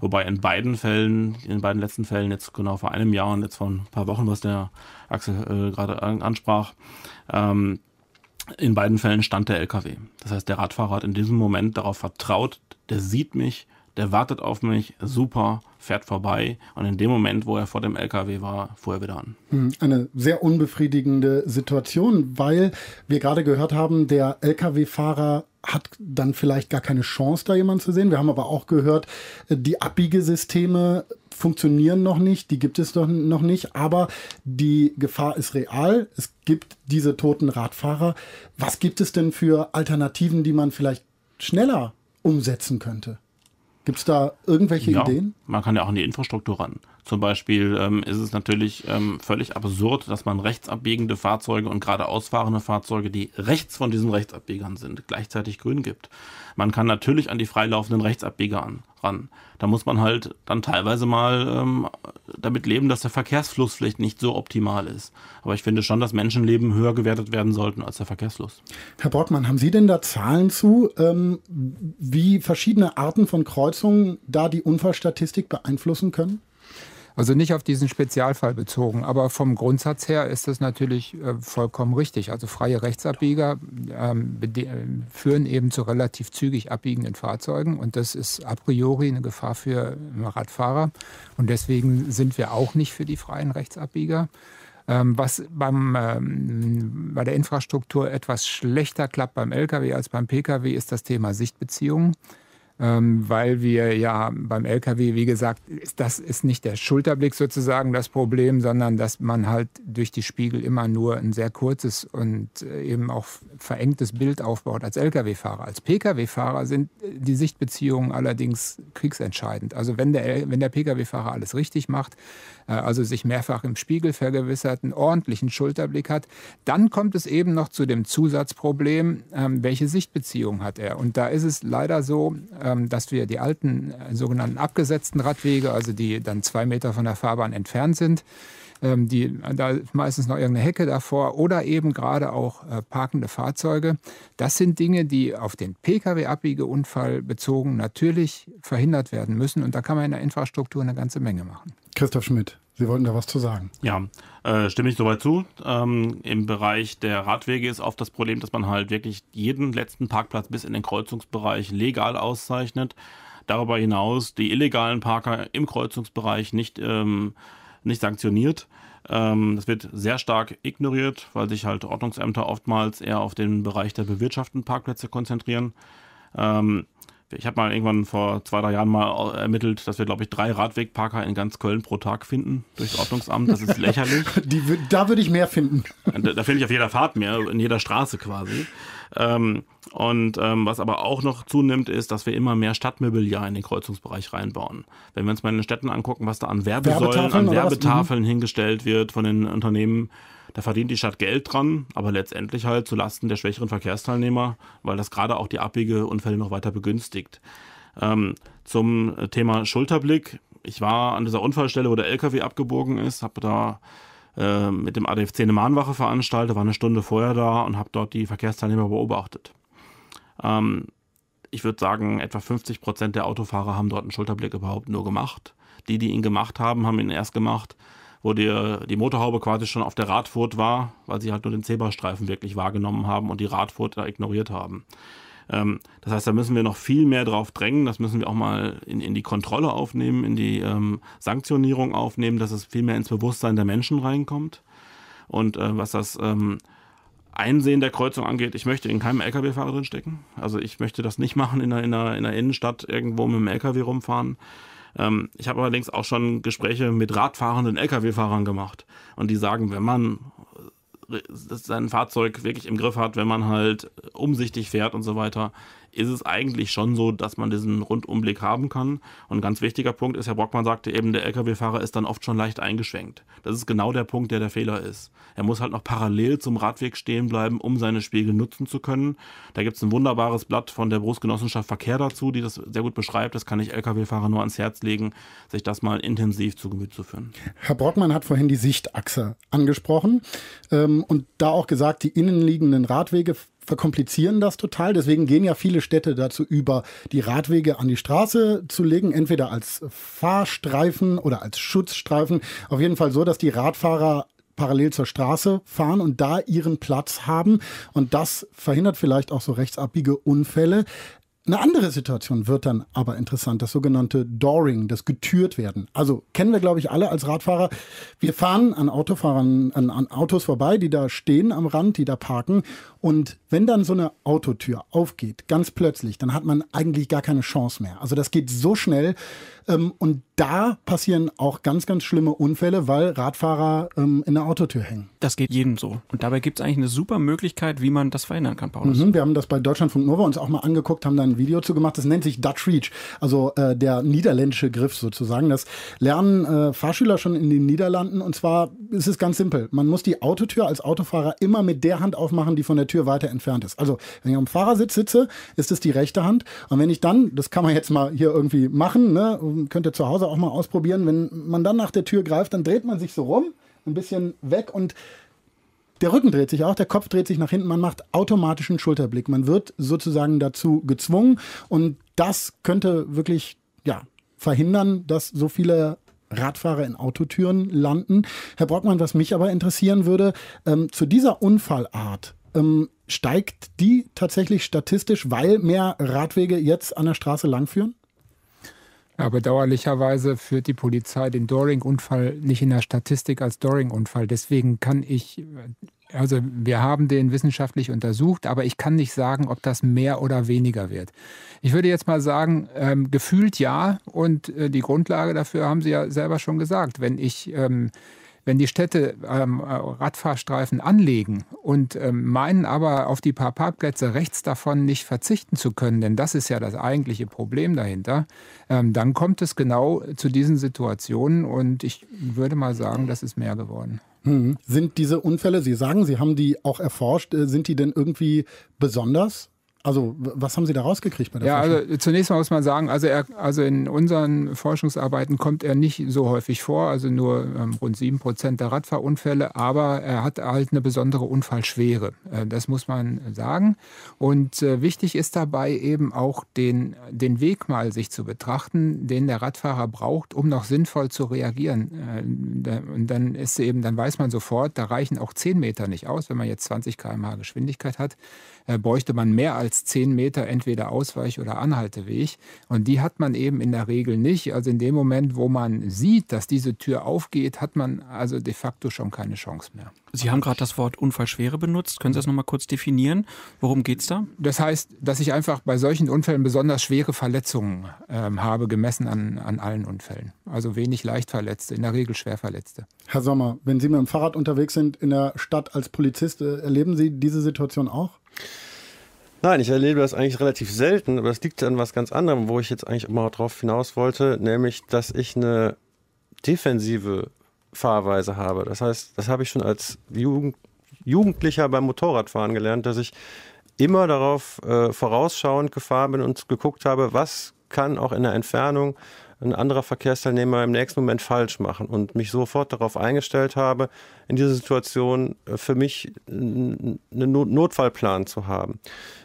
Wobei in beiden Fällen, in beiden letzten Fällen, jetzt genau vor einem Jahr und jetzt vor ein paar Wochen, was der Axel äh, gerade ansprach, ähm, in beiden Fällen stand der L K W. Das heißt, der Radfahrer hat in diesem Moment darauf vertraut, der sieht mich, der wartet auf mich, super, fährt vorbei. Und in dem Moment, wo er vor dem L K W war, fuhr er wieder an. Eine sehr unbefriedigende Situation, weil wir gerade gehört haben, der L K W-Fahrer hat dann vielleicht gar keine Chance, da jemanden zu sehen. Wir haben aber auch gehört, die Abbiegesysteme funktionieren noch nicht, die gibt es noch, noch nicht, aber die Gefahr ist real. Es gibt diese toten Radfahrer. Was gibt es denn für Alternativen, die man vielleicht schneller umsetzen könnte? Gibt es da irgendwelche ja, Ideen? Man kann ja auch an die Infrastruktur ran. Zum Beispiel ähm, ist es natürlich ähm, völlig absurd, dass man rechtsabbiegende Fahrzeuge und geradeaus fahrende Fahrzeuge, die rechts von diesen Rechtsabbiegern sind, gleichzeitig grün gibt. Man kann natürlich an die freilaufenden Rechtsabbieger an, ran. Da muss man halt dann teilweise mal ähm, damit leben, dass der Verkehrsfluss vielleicht nicht so optimal ist. Aber ich finde schon, dass Menschenleben höher gewertet werden sollten als der Verkehrsfluss. Herr Brockmann, haben Sie denn da Zahlen zu, ähm, wie verschiedene Arten von Kreuzungen da die Unfallstatistik beeinflussen können? Also nicht auf diesen Spezialfall bezogen, aber vom Grundsatz her ist das natürlich äh, vollkommen richtig. Also freie Rechtsabbieger ähm, bede- führen eben zu relativ zügig abbiegenden Fahrzeugen und das ist a priori eine Gefahr für Radfahrer und deswegen sind wir auch nicht für die freien Rechtsabbieger. Was beim, ähm, bei der Infrastruktur etwas schlechter klappt beim L K W als beim P K W ist das Thema Sichtbeziehungen. Weil wir ja beim L K W, wie gesagt, das ist nicht der Schulterblick sozusagen das Problem, sondern dass man halt durch die Spiegel immer nur ein sehr kurzes und eben auch verengtes Bild aufbaut als L K W-Fahrer. Als P K W-Fahrer sind die Sichtbeziehungen allerdings kriegsentscheidend. Also wenn der, wenn der P K W-Fahrer alles richtig macht, also sich mehrfach im Spiegel vergewissert, einen ordentlichen Schulterblick hat, dann kommt es eben noch zu dem Zusatzproblem, welche Sichtbeziehung hat er? Und da ist es leider so, dass wir die alten sogenannten abgesetzten Radwege, also die dann zwei Meter von der Fahrbahn entfernt sind, die, da ist meistens noch irgendeine Hecke davor oder eben gerade auch äh, parkende Fahrzeuge. Das sind Dinge, die auf den P K W-Abbiegeunfall bezogen natürlich verhindert werden müssen. Und da kann man in der Infrastruktur eine ganze Menge machen. Christoph Schmidt, Sie wollten da was zu sagen. Ja, äh, stimme ich soweit zu. Ähm, Im Bereich der Radwege ist oft das Problem, dass man halt wirklich jeden letzten Parkplatz bis in den Kreuzungsbereich legal auszeichnet. Darüber hinaus die illegalen Parker im Kreuzungsbereich nicht, ähm, nicht sanktioniert. Ähm, das wird sehr stark ignoriert, weil sich halt Ordnungsämter oftmals eher auf den Bereich der bewirtschafteten Parkplätze konzentrieren. Ähm, ich habe mal irgendwann vor zwei, drei Jahren mal ermittelt, dass wir, glaube ich, drei Radwegparker in ganz Köln pro Tag finden durchs Ordnungsamt. Das ist lächerlich. Die, da würde ich mehr finden. Da, da finde ich auf jeder Fahrt mehr, in jeder Straße quasi. Ähm, und ähm, was aber auch noch zunimmt, ist, dass wir immer mehr Stadtmobiliar in den Kreuzungsbereich reinbauen. Wenn wir uns mal in den Städten angucken, was da an Werbesäulen, an Werbetafeln hingestellt wird von den Unternehmen, da verdient die Stadt Geld dran, aber letztendlich halt zulasten der schwächeren Verkehrsteilnehmer, weil das gerade auch die Abbiegeunfälle noch weiter begünstigt. Ähm, zum Thema Schulterblick. Ich war an dieser Unfallstelle, wo der L K W abgebogen ist, habe da äh, mit dem A D F C eine Mahnwache veranstaltet, war eine Stunde vorher da und habe dort die Verkehrsteilnehmer beobachtet. Ähm, ich würde sagen, etwa fünfzig Prozent der Autofahrer haben dort einen Schulterblick überhaupt nur gemacht. Die, die ihn gemacht haben, haben ihn erst gemacht, wo die, die Motorhaube quasi schon auf der Radfurt war, weil sie halt nur den Zebrastreifen wirklich wahrgenommen haben und die Radfurt da ignoriert haben. Ähm, das heißt, da müssen wir noch viel mehr drauf drängen, das müssen wir auch mal in, in die Kontrolle aufnehmen, in die ähm, Sanktionierung aufnehmen, dass es viel mehr ins Bewusstsein der Menschen reinkommt. Und äh, was das ähm, Einsehen der Kreuzung angeht, ich möchte in keinem L K W-Fahrer drin stecken. Also ich möchte das nicht machen, in einer, in einer, in einer Innenstadt irgendwo mit dem L K W rumfahren. Ich habe allerdings auch schon Gespräche mit radfahrenden L K W-Fahrern gemacht und die sagen, wenn man sein Fahrzeug wirklich im Griff hat, wenn man halt umsichtig fährt und so weiter, ist es eigentlich schon so, dass man diesen Rundumblick haben kann. Und ein ganz wichtiger Punkt ist, Herr Brockmann sagte eben, der L K W-Fahrer ist dann oft schon leicht eingeschwenkt. Das ist genau der Punkt, der der Fehler ist. Er muss halt noch parallel zum Radweg stehen bleiben, um seine Spiegel nutzen zu können. Da gibt es ein wunderbares Blatt von der Berufsgenossenschaft Verkehr dazu, die das sehr gut beschreibt. Das kann ich L K W-Fahrer nur ans Herz legen, sich das mal intensiv zu Gemüt zu führen. Herr Brockmann hat vorhin die Sichtachse angesprochen ähm, und da auch gesagt, die innenliegenden Radwege verkomplizieren das total. Deswegen gehen ja viele Städte dazu über, die Radwege an die Straße zu legen, entweder als Fahrstreifen oder als Schutzstreifen. Auf jeden Fall so, dass die Radfahrer parallel zur Straße fahren und da ihren Platz haben. Und das verhindert vielleicht auch so rechtsabbige Unfälle. Eine andere Situation wird dann aber interessant, das sogenannte Dooring, das Getürtwerden. Also kennen wir, glaube ich, alle als Radfahrer. Wir fahren an Autofahrern, an, an Autos vorbei, die da stehen am Rand, die da parken. Und wenn dann so eine Autotür aufgeht, ganz plötzlich, dann hat man eigentlich gar keine Chance mehr. Also das geht so schnell. Ähm, und da passieren auch ganz, ganz schlimme Unfälle, weil Radfahrer ähm, in der Autotür hängen. Das geht jedem so. Und dabei gibt es eigentlich eine super Möglichkeit, wie man das verhindern kann, Paulus. Mhm, wir haben das bei Deutschlandfunk Nova uns auch mal angeguckt, haben dann Video zu gemacht, das nennt sich Dutch Reach, also äh, der niederländische Griff sozusagen. Das lernen äh, Fahrschüler schon in den Niederlanden und zwar ist es ganz simpel. Man muss die Autotür als Autofahrer immer mit der Hand aufmachen, die von der Tür weiter entfernt ist. Also wenn ich am Fahrersitz sitze, ist es die rechte Hand und wenn ich dann, das kann man jetzt mal hier irgendwie machen, ne, könnt ihr zu Hause auch mal ausprobieren, wenn man dann nach der Tür greift, dann dreht man sich so rum, ein bisschen weg und der Rücken dreht sich auch, der Kopf dreht sich nach hinten, man macht automatischen Schulterblick. Man wird sozusagen dazu gezwungen und das könnte wirklich ja, verhindern, dass so viele Radfahrer in Autotüren landen. Herr Brockmann, was mich aber interessieren würde, ähm, zu dieser Unfallart, ähm, steigt die tatsächlich statistisch, weil mehr Radwege jetzt an der Straße langführen? Ja, bedauerlicherweise führt die Polizei den Dooring-Unfall nicht in der Statistik als Dooring-Unfall. Deswegen kann ich, also wir haben den wissenschaftlich untersucht, aber ich kann nicht sagen, ob das mehr oder weniger wird. Ich würde jetzt mal sagen, ähm, gefühlt ja. Und äh, die Grundlage dafür haben Sie ja selber schon gesagt. Wenn ich... Ähm, Wenn die Städte ähm, Radfahrstreifen anlegen und ähm, meinen aber auf die paar Parkplätze rechts davon nicht verzichten zu können, denn das ist ja das eigentliche Problem dahinter, ähm, dann kommt es genau zu diesen Situationen und ich würde mal sagen, das ist mehr geworden. Hm. Sind diese Unfälle, Sie sagen, Sie haben die auch erforscht, sind die denn irgendwie besonders? Also was haben Sie da rausgekriegt bei der ja, Forschung? Ja, also zunächst mal muss man sagen, also, er, also in unseren Forschungsarbeiten kommt er nicht so häufig vor, also nur ähm, rund sieben Prozent der Radfahrunfälle, aber er hat halt eine besondere Unfallschwere. Äh, das muss man sagen. Und äh, wichtig ist dabei eben auch den, den Weg mal sich zu betrachten, den der Radfahrer braucht, um noch sinnvoll zu reagieren. Äh, da, und dann ist eben, dann weiß man sofort, da reichen auch zehn Meter nicht aus, wenn man jetzt zwanzig Kilometer pro Stunde Geschwindigkeit hat, äh, bräuchte man mehr als zehn Meter entweder Ausweich- oder Anhalteweg. Und die hat man eben in der Regel nicht. Also in dem Moment, wo man sieht, dass diese Tür aufgeht, hat man also de facto schon keine Chance mehr. Sie haben gerade das Wort Unfallschwere benutzt. Können Sie das nochmal kurz definieren? Worum geht es da? Das heißt, dass ich einfach bei solchen Unfällen besonders schwere Verletzungen ähm, habe, gemessen an, an allen Unfällen. Also wenig Leichtverletzte, in der Regel Schwerverletzte. Herr Sommer, wenn Sie mit dem Fahrrad unterwegs sind in der Stadt als Polizist, erleben Sie diese Situation auch? Nein, ich erlebe das eigentlich relativ selten, aber das liegt an was ganz anderem, wo ich jetzt eigentlich immer drauf hinaus wollte, nämlich, dass ich eine defensive Fahrweise habe. Das heißt, das habe ich schon als Jugend, Jugendlicher beim Motorradfahren gelernt, dass ich immer darauf äh, vorausschauend gefahren bin und geguckt habe, was kann auch in der Entfernung ein anderer Verkehrsteilnehmer im nächsten Moment falsch machen und mich sofort darauf eingestellt habe, in dieser Situation für mich einen Notfallplan zu haben.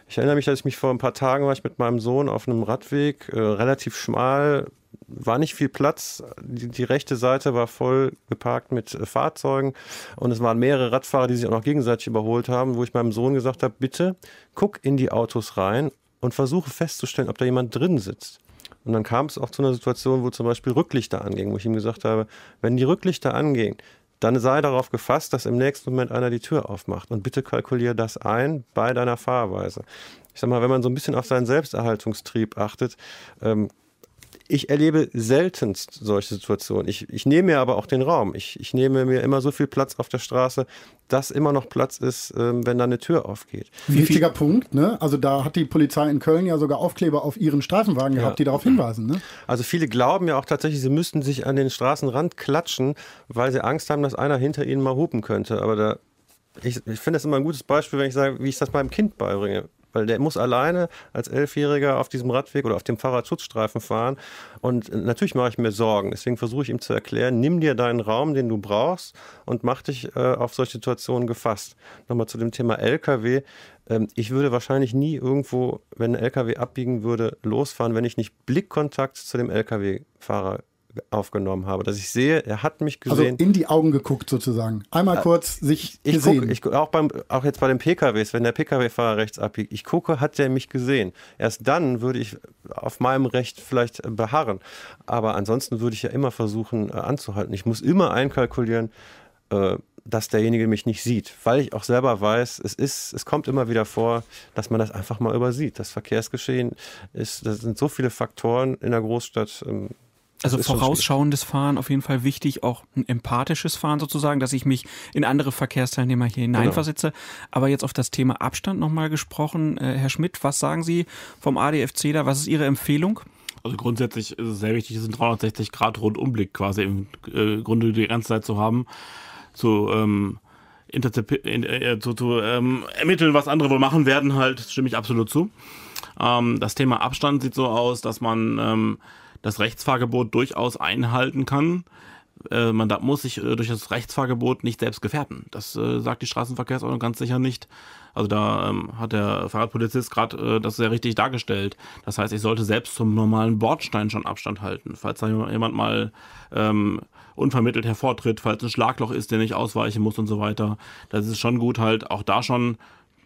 Ich erinnere mich, dass ich mich vor ein paar Tagen war ich mit meinem Sohn auf einem Radweg, äh, relativ schmal, war nicht viel Platz, die, die rechte Seite war voll geparkt mit äh, Fahrzeugen und es waren mehrere Radfahrer, die sich auch noch gegenseitig überholt haben, wo ich meinem Sohn gesagt habe, bitte guck in die Autos rein und versuche festzustellen, ob da jemand drin sitzt. Und dann kam es auch zu einer Situation, wo zum Beispiel Rücklichter angingen, wo ich ihm gesagt habe, wenn die Rücklichter angehen, dann sei darauf gefasst, dass im nächsten Moment einer die Tür aufmacht. Und bitte kalkuliere das ein bei deiner Fahrweise. Ich sag mal, wenn man so ein bisschen auf seinen Selbsterhaltungstrieb achtet, ähm, ich erlebe seltenst solche Situationen. Ich, ich nehme mir aber auch den Raum. Ich, ich nehme mir immer so viel Platz auf der Straße, dass immer noch Platz ist, ähm, wenn da eine Tür aufgeht. Wichtiger Punkt, ne? Also da hat die Polizei in Köln ja sogar Aufkleber auf ihren Streifenwagen gehabt, ja, die darauf hinweisen, ne? Also viele glauben ja auch tatsächlich, sie müssten sich an den Straßenrand klatschen, weil sie Angst haben, dass einer hinter ihnen mal hupen könnte. Aber da, ich, ich finde das immer ein gutes Beispiel, wenn ich sage, wie ich das meinem Kind beibringe. Weil der muss alleine als Elfjähriger auf diesem Radweg oder auf dem Fahrradschutzstreifen fahren. Und natürlich mache ich mir Sorgen. Deswegen versuche ich ihm zu erklären, nimm dir deinen Raum, den du brauchst und mach dich äh, auf solche Situationen gefasst. Nochmal zu dem Thema L K W. Ähm, ich würde wahrscheinlich nie irgendwo, wenn ein L K W abbiegen würde, losfahren, wenn ich nicht Blickkontakt zu dem L K W-Fahrer aufgenommen habe, dass ich sehe, er hat mich gesehen. Also in die Augen geguckt sozusagen. Einmal kurz sich ich gesehen. Guck, ich guck, auch, beim, auch jetzt bei den P K Ws, wenn der P K W-Fahrer rechts abbiegt, ich gucke, hat der mich gesehen. Erst dann würde ich auf meinem Recht vielleicht beharren. Aber ansonsten würde ich ja immer versuchen äh, anzuhalten. Ich muss immer einkalkulieren, äh, dass derjenige mich nicht sieht, weil ich auch selber weiß, es ist, es kommt immer wieder vor, dass man das einfach mal übersieht. Das Verkehrsgeschehen ist, das sind so viele Faktoren in der Großstadt. Ähm, Also vorausschauendes Fahren auf jeden Fall wichtig, auch ein empathisches Fahren sozusagen, dass ich mich in andere Verkehrsteilnehmer hier hineinversetze. Genau. Aber jetzt auf das Thema Abstand nochmal gesprochen. Äh, Herr Schmidt, was sagen Sie vom A D F C da? Was ist Ihre Empfehlung? Also grundsätzlich ist es sehr wichtig, diesen dreihundertsechzig Grad Rundumblick quasi im äh, Grunde die ganze Zeit zu haben, zu, ähm, in, äh, zu, zu ähm, ermitteln, was andere wohl machen werden, halt, stimme ich absolut zu. Ähm, das Thema Abstand sieht so aus, dass man Ähm, das Rechtsfahrgebot durchaus einhalten kann. Äh, man da, muss sich äh, durch das Rechtsfahrgebot nicht selbst gefährden. Das äh, sagt die Straßenverkehrsordnung ganz sicher nicht. Also da ähm, hat der Fahrradpolizist gerade äh, das sehr richtig dargestellt. Das heißt, ich sollte selbst zum normalen Bordstein schon Abstand halten. Falls da jemand mal ähm, unvermittelt hervortritt, falls ein Schlagloch ist, den ich ausweichen muss und so weiter. Das ist schon gut, halt auch da schon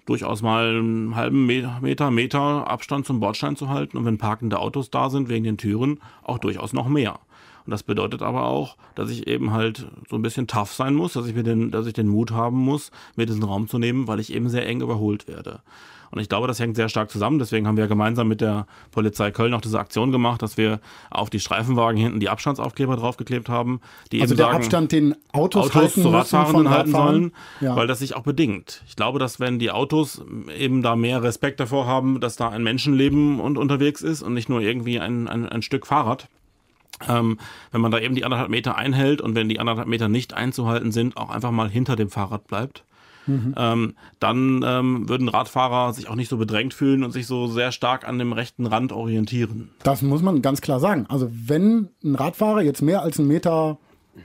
durchaus mal einen halben Meter, Meter Abstand zum Bordstein zu halten und wenn parkende Autos da sind, wegen den Türen, auch durchaus noch mehr. Und das bedeutet aber auch, dass ich eben halt so ein bisschen tough sein muss, dass ich mir den, dass ich den Mut haben muss, mir diesen Raum zu nehmen, weil ich eben sehr eng überholt werde. Und ich glaube, das hängt sehr stark zusammen. Deswegen haben wir gemeinsam mit der Polizei Köln auch diese Aktion gemacht, dass wir auf die Streifenwagen hinten die Abstandsaufkleber draufgeklebt haben. Die also eben der sagen, Abstand, den Autos, Autos halten zu Radfahrenden halten sollen, ja, weil das sich auch bedingt. Ich glaube, dass wenn die Autos eben da mehr Respekt davor haben, dass da ein Menschenleben und unterwegs ist und nicht nur irgendwie ein, ein, ein Stück Fahrrad, Ähm, wenn man da eben die anderthalb Meter einhält und wenn die anderthalb Meter nicht einzuhalten sind, auch einfach mal hinter dem Fahrrad bleibt. mhm. ähm, dann ähm, würden Radfahrer sich auch nicht so bedrängt fühlen und sich so sehr stark an dem rechten Rand orientieren. Das muss man ganz klar sagen. Also wenn ein Radfahrer jetzt mehr als einen Meter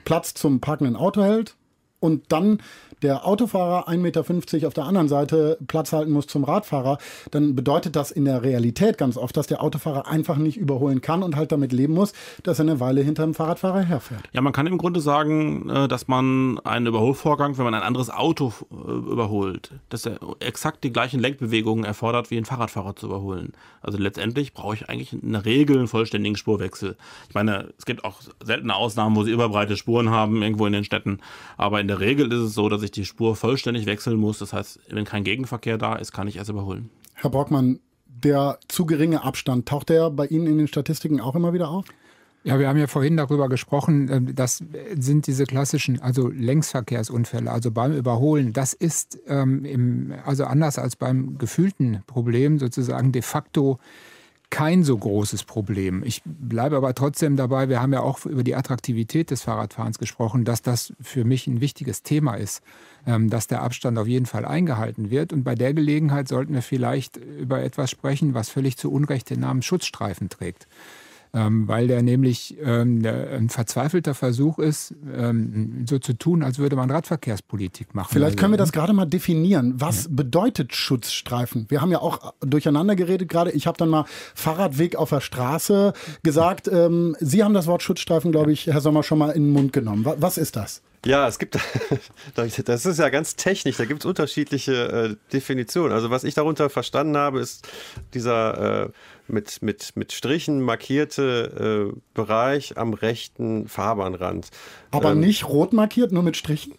Platz zum parkenden Auto hält und dann der Autofahrer ein Meter fünfzig auf der anderen Seite Platz halten muss zum Radfahrer, dann bedeutet das in der Realität ganz oft, dass der Autofahrer einfach nicht überholen kann und halt damit leben muss, dass er eine Weile hinter dem Fahrradfahrer herfährt. Ja, man kann im Grunde sagen, dass man einen Überholvorgang, wenn man ein anderes Auto überholt, dass er exakt die gleichen Lenkbewegungen erfordert, wie einen Fahrradfahrer zu überholen. Also letztendlich brauche ich eigentlich in der Regel einen vollständigen Spurwechsel. Ich meine, es gibt auch seltene Ausnahmen, wo sie überbreite Spuren haben, irgendwo in den Städten, aber in der Regel ist es so, dass ich die Spur vollständig wechseln muss. Das heißt, wenn kein Gegenverkehr da ist, kann ich erst überholen. Herr Brockmann, der zu geringe Abstand, taucht der bei Ihnen in den Statistiken auch immer wieder auf? Ja, wir haben ja vorhin darüber gesprochen, das sind diese klassischen, also Längsverkehrsunfälle, also beim Überholen. Das ist ähm, im, also anders als beim gefühlten Problem sozusagen de facto kein so großes Problem. Ich bleibe aber trotzdem dabei, wir haben ja auch über die Attraktivität des Fahrradfahrens gesprochen, dass das für mich ein wichtiges Thema ist, dass der Abstand auf jeden Fall eingehalten wird. Und bei der Gelegenheit sollten wir vielleicht über etwas sprechen, was völlig zu Unrecht den Namen Schutzstreifen trägt. Weil der nämlich ein verzweifelter Versuch ist, so zu tun, als würde man Radverkehrspolitik machen. Vielleicht können wir das gerade mal definieren. Was bedeutet Schutzstreifen? Wir haben ja auch durcheinander geredet gerade. Ich habe dann mal Fahrradweg auf der Straße gesagt. Sie haben das Wort Schutzstreifen, glaube ich, Herr Sommer, schon mal in den Mund genommen. Was ist das? Ja, es gibt, das ist ja ganz technisch, da gibt es unterschiedliche äh, Definitionen. Also was ich darunter verstanden habe, ist dieser äh, mit, mit, mit Strichen markierte äh, Bereich am rechten Fahrbahnrand. Aber ähm, nicht rot markiert, nur mit Strichen?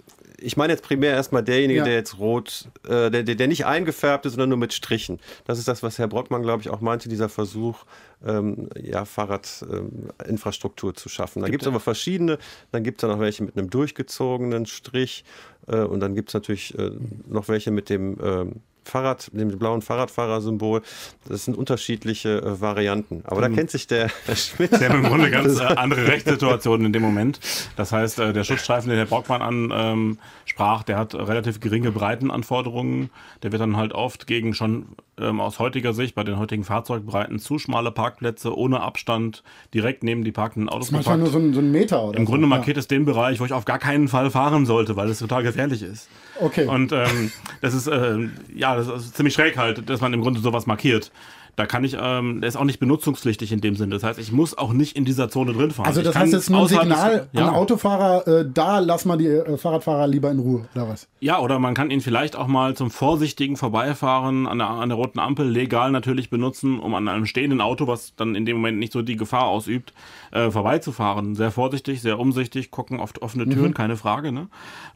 Ich meine jetzt primär erstmal derjenige, ja. der jetzt rot, äh, der, der nicht eingefärbt ist, sondern nur mit Strichen. Das ist das, was Herr Brockmann, glaube ich, auch meinte, dieser Versuch, ähm, ja, Fahrradinfrastruktur ähm, zu schaffen. Da gibt es aber verschiedene, dann gibt es dann noch welche mit einem durchgezogenen Strich äh, und dann gibt es natürlich äh, noch welche mit dem äh, Fahrrad, mit dem blauen Fahrradfahrersymbol. Das sind unterschiedliche äh, Varianten. Aber mhm. da kennt sich der Herr Schmidt. Der hat im Grunde ganz äh, andere Rechtssituationen in dem Moment. Das heißt, äh, der Schutzstreifen, den Herr Brockmann ansprach, ähm, der hat relativ geringe Breitenanforderungen. Der wird dann halt oft gegen schon ähm, aus heutiger Sicht, bei den heutigen Fahrzeugbreiten, zu schmale Parkplätze ohne Abstand direkt neben die parkenden Autos geparkt. Das ist manchmal nur so ein, so ein Meter oder Im so, Grunde markiert ja. es den Bereich, wo ich auf gar keinen Fall fahren sollte, weil es total gefährlich ist. Okay. Und ähm, das ist, äh, ja, das ist ziemlich schräg halt, dass man im Grunde sowas markiert. Da kann ich, ähm, der ist auch nicht benutzungspflichtig in dem Sinne. Das heißt, ich muss auch nicht in dieser Zone drin fahren. Also das heißt, es ist ein Signal an Autofahrer, äh, da lass mal die äh, Fahrradfahrer lieber in Ruhe, oder was? Ja, oder man kann ihn vielleicht auch mal zum vorsichtigen Vorbeifahren an der, an der roten Ampel legal natürlich benutzen, um an einem stehenden Auto, was dann in dem Moment nicht so die Gefahr ausübt, äh, vorbeizufahren. Sehr vorsichtig, sehr umsichtig, gucken auf offene Türen, mhm. keine Frage, ne?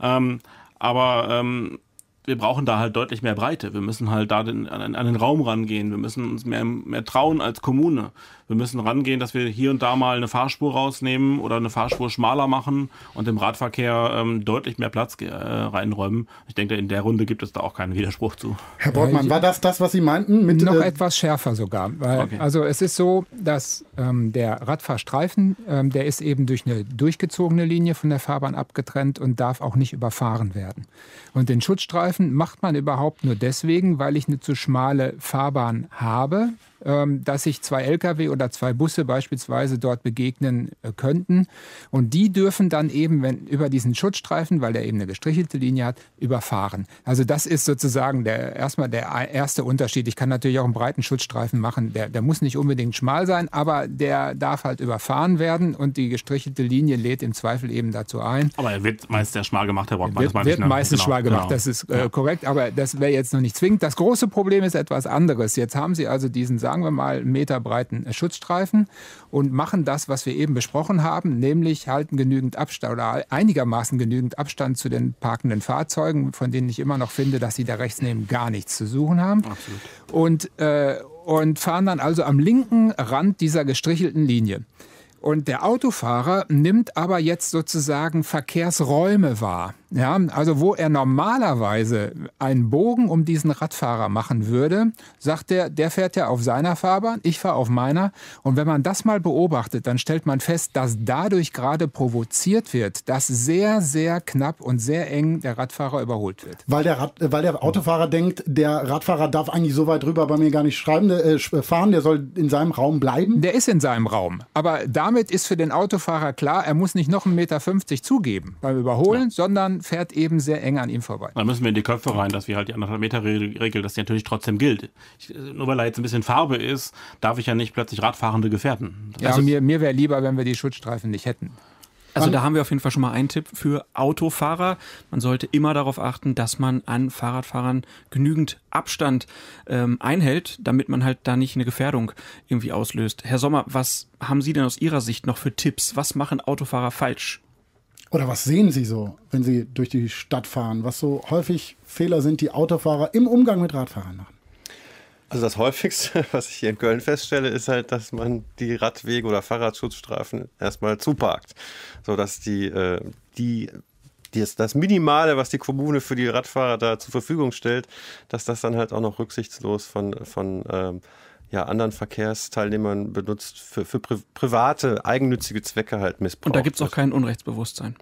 Ähm, aber... Ähm, wir brauchen da halt deutlich mehr Breite. Wir müssen halt da den, an, an den Raum rangehen. Wir müssen uns mehr, mehr trauen als Kommune. Wir müssen rangehen, dass wir hier und da mal eine Fahrspur rausnehmen oder eine Fahrspur schmaler machen und dem Radverkehr ähm, deutlich mehr Platz äh, reinräumen. Ich denke, in der Runde gibt es da auch keinen Widerspruch zu. Herr Brockmann, war das das, was Sie meinten? Mit noch äh etwas schärfer sogar. Weil, okay. Also es ist so, dass ähm, der Radfahrstreifen, ähm, der ist eben durch eine durchgezogene Linie von der Fahrbahn abgetrennt und darf auch nicht überfahren werden. Und den Schutzstreifen macht man überhaupt nur deswegen, weil ich eine zu schmale Fahrbahn habe, dass sich zwei Lkw oder zwei Busse beispielsweise dort begegnen könnten. Und die dürfen dann eben wenn, über diesen Schutzstreifen, weil der eben eine gestrichelte Linie hat, überfahren. Also das ist sozusagen der, erstmal der erste Unterschied. Ich kann natürlich auch einen breiten Schutzstreifen machen. Der, der muss nicht unbedingt schmal sein, aber der darf halt überfahren werden. Und die gestrichelte Linie lädt im Zweifel eben dazu ein. Aber er wird meist sehr schmal gemacht, Herr Brockmann. Wird, das wird meistens genau, schmal gemacht, genau. Das ist äh, korrekt. Aber das wäre jetzt noch nicht zwingend. Das große Problem ist etwas anderes. Jetzt haben Sie also diesen sagen wir mal, meterbreiten Schutzstreifen und machen das, was wir eben besprochen haben, nämlich halten genügend Abstand oder einigermaßen genügend Abstand zu den parkenden Fahrzeugen, von denen ich immer noch finde, dass sie da rechts neben gar nichts zu suchen haben. Absolut. Und, äh, und fahren dann also am linken Rand dieser gestrichelten Linie. Und der Autofahrer nimmt aber jetzt sozusagen Verkehrsräume wahr. Ja, also wo er normalerweise einen Bogen um diesen Radfahrer machen würde, sagt er, der fährt ja auf seiner Fahrbahn, ich fahre auf meiner. Und wenn man das mal beobachtet, dann stellt man fest, dass dadurch gerade provoziert wird, dass sehr, sehr knapp und sehr eng der Radfahrer überholt wird. Weil der, Rad, weil der Autofahrer ja. denkt, der Radfahrer darf eigentlich so weit drüber bei mir gar nicht schreiben, äh, fahren, der soll in seinem Raum bleiben? Der ist in seinem Raum, aber da Damit ist für den Autofahrer klar, er muss nicht noch einen Meter fünfzig zugeben beim Überholen, ja. sondern fährt eben sehr eng an ihm vorbei. Da müssen wir in die Köpfe rein, dass wir halt die anderthalb Meter Regel, dass die natürlich trotzdem gilt. Ich, nur weil da jetzt ein bisschen Farbe ist, darf ich ja nicht plötzlich Radfahrende gefährden. Das ja, also mir, mir wäre lieber, wenn wir die Schutzstreifen nicht hätten. Also da haben wir auf jeden Fall schon mal einen Tipp für Autofahrer. Man sollte immer darauf achten, dass man an Fahrradfahrern genügend Abstand ähm, einhält, damit man halt da nicht eine Gefährdung irgendwie auslöst. Herr Sommer, was haben Sie denn aus Ihrer Sicht noch für Tipps? Was machen Autofahrer falsch? Oder was sehen Sie so, wenn Sie durch die Stadt fahren? Was so häufig Fehler sind, die Autofahrer im Umgang mit Radfahrern machen? Also das häufigste, was ich hier in Köln feststelle, ist halt, dass man die Radwege oder Fahrradschutzstreifen erstmal zuparkt, sodass die, äh, die, die das, das Minimale, was die Kommune für die Radfahrer da zur Verfügung stellt, dass das dann halt auch noch rücksichtslos von, von ähm, ja, anderen Verkehrsteilnehmern benutzt, für, für private, eigennützige Zwecke halt missbraucht. Und da gibt es auch kein Unrechtsbewusstsein.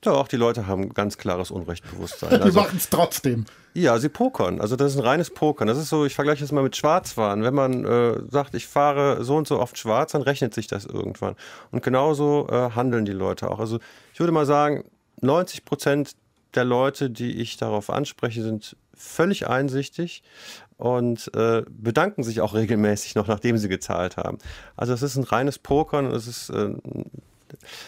Doch, die Leute haben ganz klares Unrechtsbewusstsein. Also, die machen es trotzdem. Ja, sie pokern. Also das ist ein reines Pokern. Das ist so, ich vergleiche das mal mit Schwarzfahren. Wenn man äh, sagt, ich fahre so und so oft schwarz, dann rechnet sich das irgendwann. Und genauso äh, handeln die Leute auch. Also ich würde mal sagen, neunzig Prozent der Leute, die ich darauf anspreche, sind völlig einsichtig und äh, bedanken sich auch regelmäßig noch, nachdem sie gezahlt haben. Also es ist ein reines Pokern und es ist... Äh,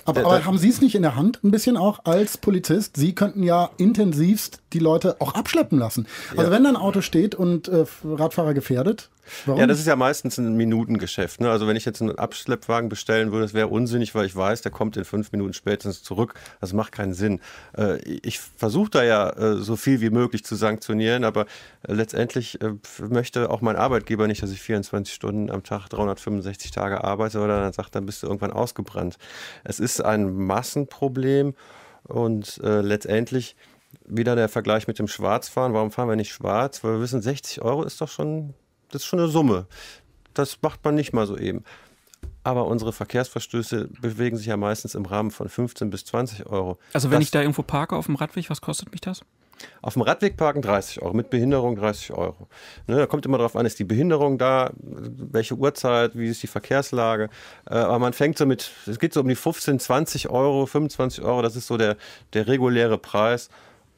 Aber, aber haben Sie es nicht in der Hand ein bisschen auch als Polizist? Sie könnten ja intensivst die Leute auch abschleppen lassen. Also ja. wenn da ein Auto steht und äh, Radfahrer gefährdet, warum? Ja, das ist ja meistens ein Minutengeschäft. Ne? Also wenn ich jetzt einen Abschleppwagen bestellen würde, das wäre unsinnig, weil ich weiß, der kommt in fünf Minuten spätestens zurück. Das macht keinen Sinn. Äh, ich versuche da ja äh, so viel wie möglich zu sanktionieren, aber äh, letztendlich äh, möchte auch mein Arbeitgeber nicht, dass ich vierundzwanzig Stunden am Tag, dreihundertfünfundsechzig Tage arbeite oder dann sagt, dann bist du irgendwann ausgebrannt. Es ist ein Massenproblem und äh, letztendlich wieder der Vergleich mit dem Schwarzfahren. Warum fahren wir nicht schwarz? Weil wir wissen, sechzig Euro ist doch schon... Das ist schon eine Summe. Das macht man nicht mal so eben. Aber unsere Verkehrsverstöße bewegen sich ja meistens im Rahmen von fünfzehn bis zwanzig Euro. Also wenn das, ich da irgendwo parke auf dem Radweg, was kostet mich das? Auf dem Radweg parken dreißig Euro, mit Behinderung dreißig Euro. Ne, da kommt immer drauf an, ist die Behinderung da, welche Uhrzeit, wie ist die Verkehrslage. Äh, aber man fängt so mit, es geht so um die fünfzehn, zwanzig Euro, fünfundzwanzig Euro, das ist so der, der reguläre Preis.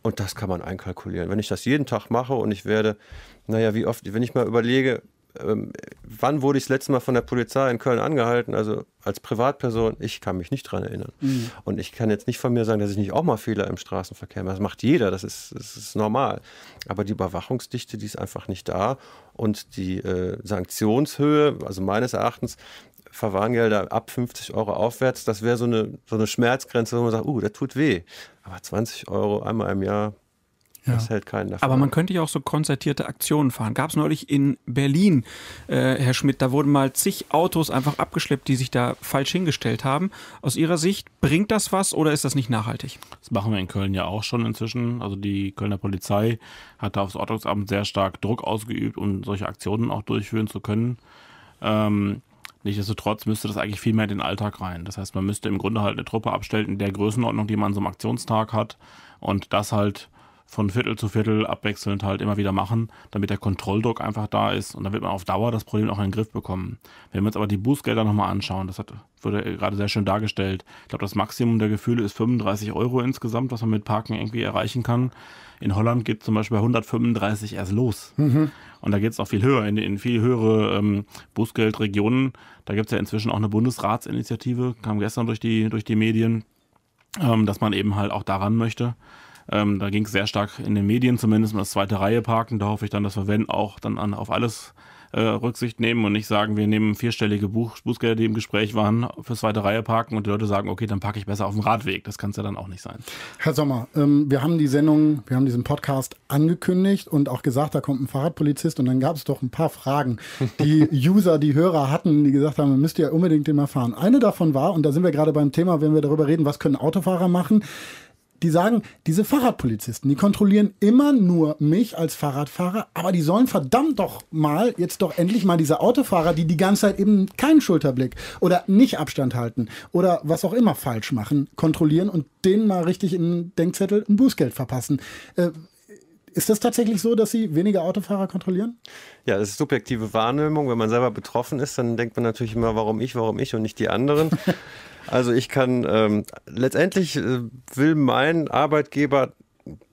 Und das kann man einkalkulieren. Wenn ich das jeden Tag mache und ich werde, naja, wie oft, wenn ich mal überlege, ähm, wann wurde ich das letzte Mal von der Polizei in Köln angehalten, also als Privatperson, ich kann mich nicht dran erinnern. Mhm. Und ich kann jetzt nicht von mir sagen, dass ich nicht auch mal Fehler im Straßenverkehr mache. Das macht jeder, das ist, das ist normal. Aber die Überwachungsdichte, die ist einfach nicht da. Und die äh, Sanktionshöhe, also meines Erachtens, Verwarngelder ab fünfzig Euro aufwärts, das wäre so eine, so eine Schmerzgrenze, wo man sagt, uh, das tut weh. Aber zwanzig Euro einmal im Jahr, ja. das hält keinen davon. Aber man könnte ja auch so konzertierte Aktionen fahren. Gab es neulich in Berlin, äh, Herr Schmidt, da wurden mal zig Autos einfach abgeschleppt, die sich da falsch hingestellt haben. Aus Ihrer Sicht, bringt das was oder ist das nicht nachhaltig? Das machen wir in Köln ja auch schon inzwischen. Also die Kölner Polizei hat da aufs Ordnungsamt sehr stark Druck ausgeübt, um solche Aktionen auch durchführen zu können. Ähm, Nichtsdestotrotz müsste das eigentlich viel mehr in den Alltag rein. Das heißt, man müsste im Grunde halt eine Truppe abstellen in der Größenordnung, die man an so einem Aktionstag hat und das halt von Viertel zu Viertel abwechselnd halt immer wieder machen, damit der Kontrolldruck einfach da ist und dann wird man auf Dauer das Problem auch in den Griff bekommen. Wenn wir uns aber die Bußgelder nochmal anschauen, das hat, wurde gerade sehr schön dargestellt, ich glaube das Maximum der Gefühle ist fünfunddreißig Euro insgesamt, was man mit Parken irgendwie erreichen kann. In Holland geht zum Beispiel bei hundertfünfunddreißig erst los. Mhm. Und da geht es noch viel höher, in, in viel höhere ähm, Bußgeldregionen. Da gibt es ja inzwischen auch eine Bundesratsinitiative, kam gestern durch die, durch die Medien, ähm, dass man eben halt auch daran möchte. Ähm, da ging es sehr stark in den Medien zumindest um das zweite Reihe parken. Da hoffe ich dann, dass wir wenn auch dann an, auf alles äh, Rücksicht nehmen und nicht sagen, wir nehmen vierstellige Buch, Bußgelder, die im Gespräch waren, für zweite Reihe parken und die Leute sagen, okay, dann parke ich besser auf dem Radweg. Das kann es ja dann auch nicht sein. Herr Sommer, ähm, wir haben die Sendung, wir haben diesen Podcast angekündigt und auch gesagt, da kommt ein Fahrradpolizist und dann gab es doch ein paar Fragen, die User, die Hörer hatten, die gesagt haben, wir müsst ja unbedingt immer fahren. Eine davon war, und da sind wir gerade beim Thema, wenn wir darüber reden, was können Autofahrer machen, die sagen, diese Fahrradpolizisten, die kontrollieren immer nur mich als Fahrradfahrer, aber die sollen verdammt doch mal, jetzt doch endlich mal diese Autofahrer, die die ganze Zeit eben keinen Schulterblick oder nicht Abstand halten oder was auch immer falsch machen, kontrollieren und denen mal richtig in den Denkzettel ein Bußgeld verpassen. Äh, Ist das tatsächlich so, dass Sie weniger Autofahrer kontrollieren? Ja, das ist subjektive Wahrnehmung. Wenn man selber betroffen ist, dann denkt man natürlich immer, warum ich, warum ich und nicht die anderen. Also ich kann, ähm, letztendlich äh, will mein Arbeitgeber,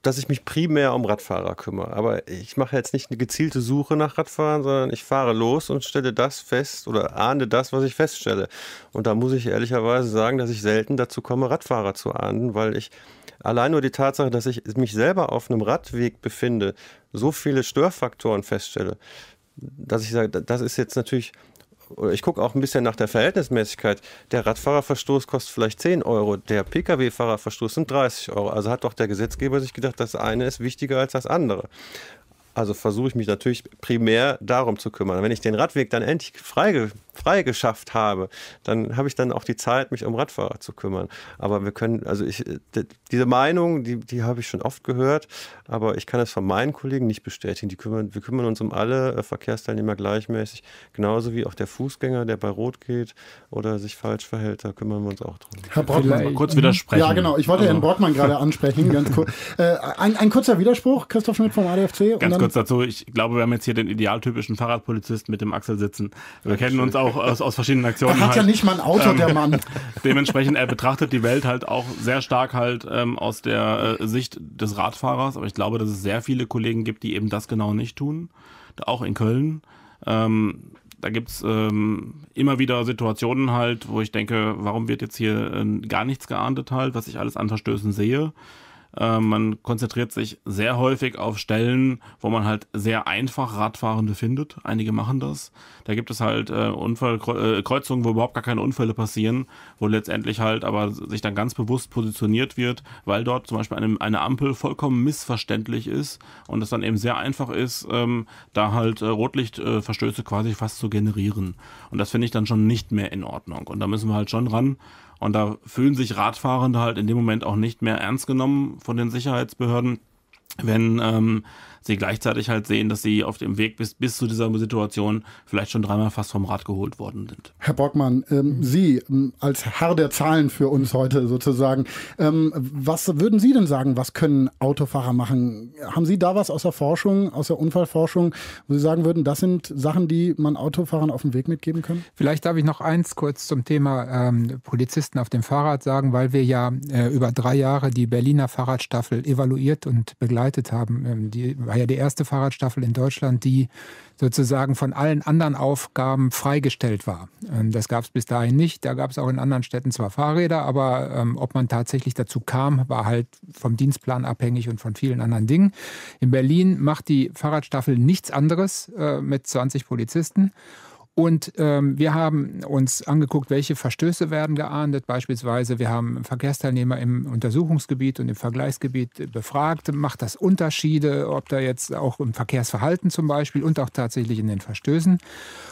dass ich mich primär um Radfahrer kümmere. Aber ich mache jetzt nicht eine gezielte Suche nach Radfahrern, sondern ich fahre los und stelle das fest oder ahnde das, was ich feststelle. Und da muss ich ehrlicherweise sagen, dass ich selten dazu komme, Radfahrer zu ahnden, weil ich allein nur die Tatsache, dass ich mich selber auf einem Radweg befinde, so viele Störfaktoren feststelle, dass ich sage, das ist jetzt natürlich, ich gucke auch ein bisschen nach der Verhältnismäßigkeit. Der Radfahrerverstoß kostet vielleicht zehn Euro, der Pkw-Fahrerverstoß sind dreißig Euro. Also hat doch der Gesetzgeber sich gedacht, das eine ist wichtiger als das andere. Also versuche ich mich natürlich primär darum zu kümmern. Wenn ich den Radweg dann endlich frei, frei geschafft habe, dann habe ich dann auch die Zeit, mich um Radfahrer zu kümmern. Aber wir können, also ich, diese Meinung, die, die habe ich schon oft gehört, aber ich kann es von meinen Kollegen nicht bestätigen. Die kümmern, wir kümmern uns um alle Verkehrsteilnehmer gleichmäßig, genauso wie auch der Fußgänger, der bei Rot geht oder sich falsch verhält, da kümmern wir uns auch drum. Herr Brockmann, mal kurz widersprechen. Ja, genau. Ich wollte also Herrn Brockmann gerade ansprechen, ganz kurz. Äh, ein, ein kurzer Widerspruch, Christoph Schmidt vom A D F C. Ganz und dann dazu, ich glaube, wir haben jetzt hier den idealtypischen Fahrradpolizisten mit dem Axel sitzen. Wir kennen uns auch aus, aus verschiedenen Aktionen. Er hat halt ja nicht mal ein Auto, ähm, der Mann. Dementsprechend, er betrachtet die Welt halt auch sehr stark halt ähm, aus der äh, Sicht des Radfahrers. Aber ich glaube, dass es sehr viele Kollegen gibt, die eben das genau nicht tun. Auch in Köln. Ähm, da gibt es ähm, immer wieder Situationen halt, wo ich denke, warum wird jetzt hier äh, gar nichts geahndet halt, was ich alles an Verstößen sehe. Man konzentriert sich sehr häufig auf Stellen, wo man halt sehr einfach Radfahrende findet. Einige machen das. Da gibt es halt äh, Unfallkreuzungen, wo überhaupt gar keine Unfälle passieren, wo letztendlich halt aber sich dann ganz bewusst positioniert wird, weil dort zum Beispiel eine, eine Ampel vollkommen missverständlich ist und es dann eben sehr einfach ist, ähm, da halt äh, Rotlichtverstöße quasi fast zu generieren. Und das finde ich dann schon nicht mehr in Ordnung. Und da müssen wir halt schon ran. Und da fühlen sich Radfahrende halt in dem Moment auch nicht mehr ernst genommen von den Sicherheitsbehörden, wenn ähm, sie gleichzeitig halt sehen, dass sie auf dem Weg bis, bis zu dieser Situation vielleicht schon dreimal fast vom Rad geholt worden sind. Herr Brockmann, ähm, Sie ähm, als Herr der Zahlen für uns heute sozusagen, ähm, was würden Sie denn sagen, was können Autofahrer machen? Haben Sie da was aus der Forschung, aus der Unfallforschung, wo Sie sagen würden, das sind Sachen, die man Autofahrern auf den Weg mitgeben kann? Vielleicht darf ich noch eins kurz zum Thema ähm, Polizisten auf dem Fahrrad sagen, weil wir ja äh, über drei Jahre die Berliner Fahrradstaffel evaluiert und begleitet haben. Ähm, die war ja die erste Fahrradstaffel in Deutschland, die sozusagen von allen anderen Aufgaben freigestellt war. Das gab es bis dahin nicht. Da gab es auch in anderen Städten zwar Fahrräder, aber ähm, ob man tatsächlich dazu kam, war halt vom Dienstplan abhängig und von vielen anderen Dingen. In Berlin macht die Fahrradstaffel nichts anderes äh, mit zwanzig Polizisten. Und ähm, wir haben uns angeguckt, welche Verstöße werden geahndet. Beispielsweise, wir haben Verkehrsteilnehmer im Untersuchungsgebiet und im Vergleichsgebiet befragt. Macht das Unterschiede, ob da jetzt auch im Verkehrsverhalten zum Beispiel und auch tatsächlich in den Verstößen.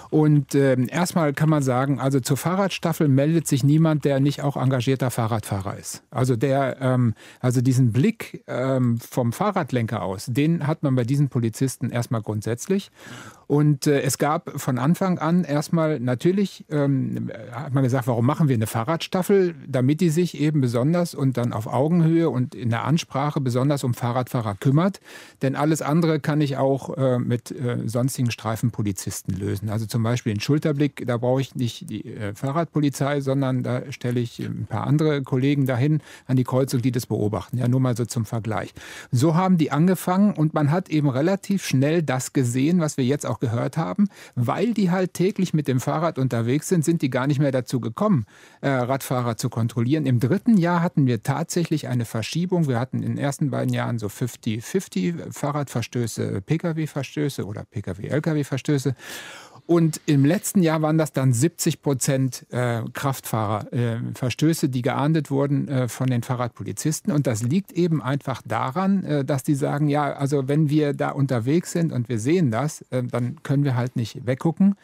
Und ähm, erstmal kann man sagen, also zur Fahrradstaffel meldet sich niemand, der nicht auch engagierter Fahrradfahrer ist. Also, der, ähm, also diesen Blick ähm, vom Fahrradlenker aus, den hat man bei diesen Polizisten erstmal grundsätzlich. Und äh, es gab von Anfang an erstmal natürlich, ähm, hat man gesagt, warum machen wir eine Fahrradstaffel, damit die sich eben besonders und dann auf Augenhöhe und in der Ansprache besonders um Fahrradfahrer kümmert. Denn alles andere kann ich auch äh, mit äh, sonstigen Streifenpolizisten lösen. Also zum Beispiel den Schulterblick, da brauche ich nicht die äh, Fahrradpolizei, sondern da stelle ich ein paar andere Kollegen dahin an die Kreuzung, die das beobachten. Ja, nur mal so zum Vergleich. So haben die angefangen und man hat eben relativ schnell das gesehen, was wir jetzt auch gehört haben, weil die halt täglich mit dem Fahrrad unterwegs sind, sind die gar nicht mehr dazu gekommen, äh, Radfahrer zu kontrollieren. Im dritten Jahr hatten wir tatsächlich eine Verschiebung. Wir hatten in den ersten beiden Jahren so fünfzig fünfzig Fahrradverstöße, Pkw-Verstöße oder Pkw-Lkw-Verstöße. Und im letzten Jahr waren das dann siebzig Prozent äh, Kraftfahrerverstöße, äh, die geahndet wurden äh, von den Fahrradpolizisten. Und das liegt eben einfach daran, äh, dass die sagen, ja, also wenn wir da unterwegs sind und wir sehen das, äh, dann können wir halt nicht weggucken.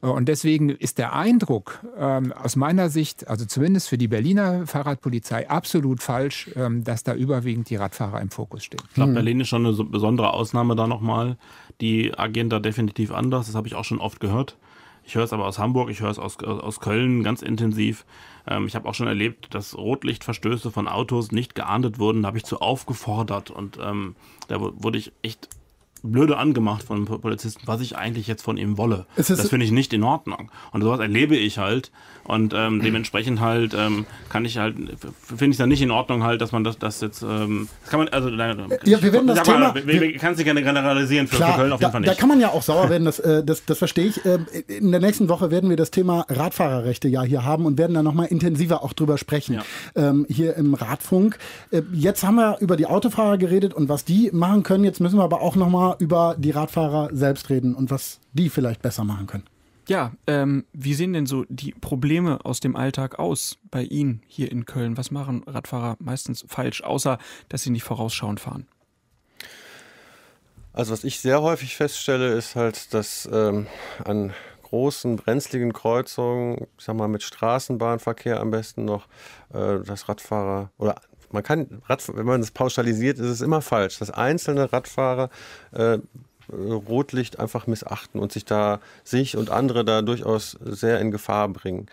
Und deswegen ist der Eindruck ähm, aus meiner Sicht, also zumindest für die Berliner Fahrradpolizei, absolut falsch, ähm, dass da überwiegend die Radfahrer im Fokus stehen. Ich glaube, Berlin ist schon eine so besondere Ausnahme da nochmal. Die agieren da definitiv anders, das habe ich auch schon oft gehört. Ich höre es aber aus Hamburg, ich höre es aus, aus Köln ganz intensiv. Ähm, ich habe auch schon erlebt, dass Rotlichtverstöße von Autos nicht geahndet wurden. Da habe ich zu aufgefordert und ähm, da wurde ich echt blöde angemacht von einem Polizisten, was ich eigentlich jetzt von ihm wolle. Das finde ich nicht in Ordnung. Und sowas erlebe ich halt. Und ähm, dementsprechend halt ähm, kann ich halt, finde ich es dann nicht in Ordnung halt, dass man das, das jetzt, ähm, das kann man, also nein, ja, wir werden das Thema, mal, wir, wir kannst du gerne generalisieren für, klar, für Köln auf jeden da, Fall nicht. Da kann man ja auch sauer werden, das, äh, das, das verstehe ich. Ähm, in der nächsten Woche werden wir das Thema Radfahrerrechte ja hier haben und werden da nochmal intensiver auch drüber sprechen. Ja. Ähm, hier im Radfunk. Äh, jetzt haben wir über die Autofahrer geredet und was die machen können. Jetzt müssen wir aber auch nochmal über die Radfahrer selbst reden und was die vielleicht besser machen können. Ja, ähm, wie sehen denn so die Probleme aus dem Alltag aus bei Ihnen hier in Köln? Was machen Radfahrer meistens falsch, außer dass sie nicht vorausschauend fahren? Also was ich sehr häufig feststelle, ist halt, dass ähm, an großen, brenzligen Kreuzungen, ich sag mal mit Straßenbahnverkehr am besten noch, äh, dass Radfahrer oder Man kann, wenn man es pauschalisiert, ist es immer falsch, dass einzelne Radfahrer äh, Rotlicht einfach missachten und sich da sich und andere da durchaus sehr in Gefahr bringen.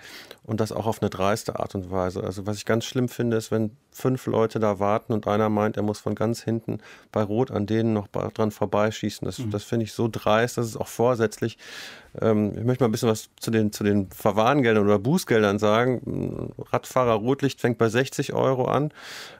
Und das auch auf eine dreiste Art und Weise. Also was ich ganz schlimm finde, ist, wenn fünf Leute da warten und einer meint, er muss von ganz hinten bei Rot an denen noch dran vorbeischießen. Das, mhm. das finde ich so dreist, das ist auch vorsätzlich. Ich möchte mal ein bisschen was zu den, zu den Verwarngeldern oder Bußgeldern sagen. Radfahrer Rotlicht fängt bei sechzig Euro an.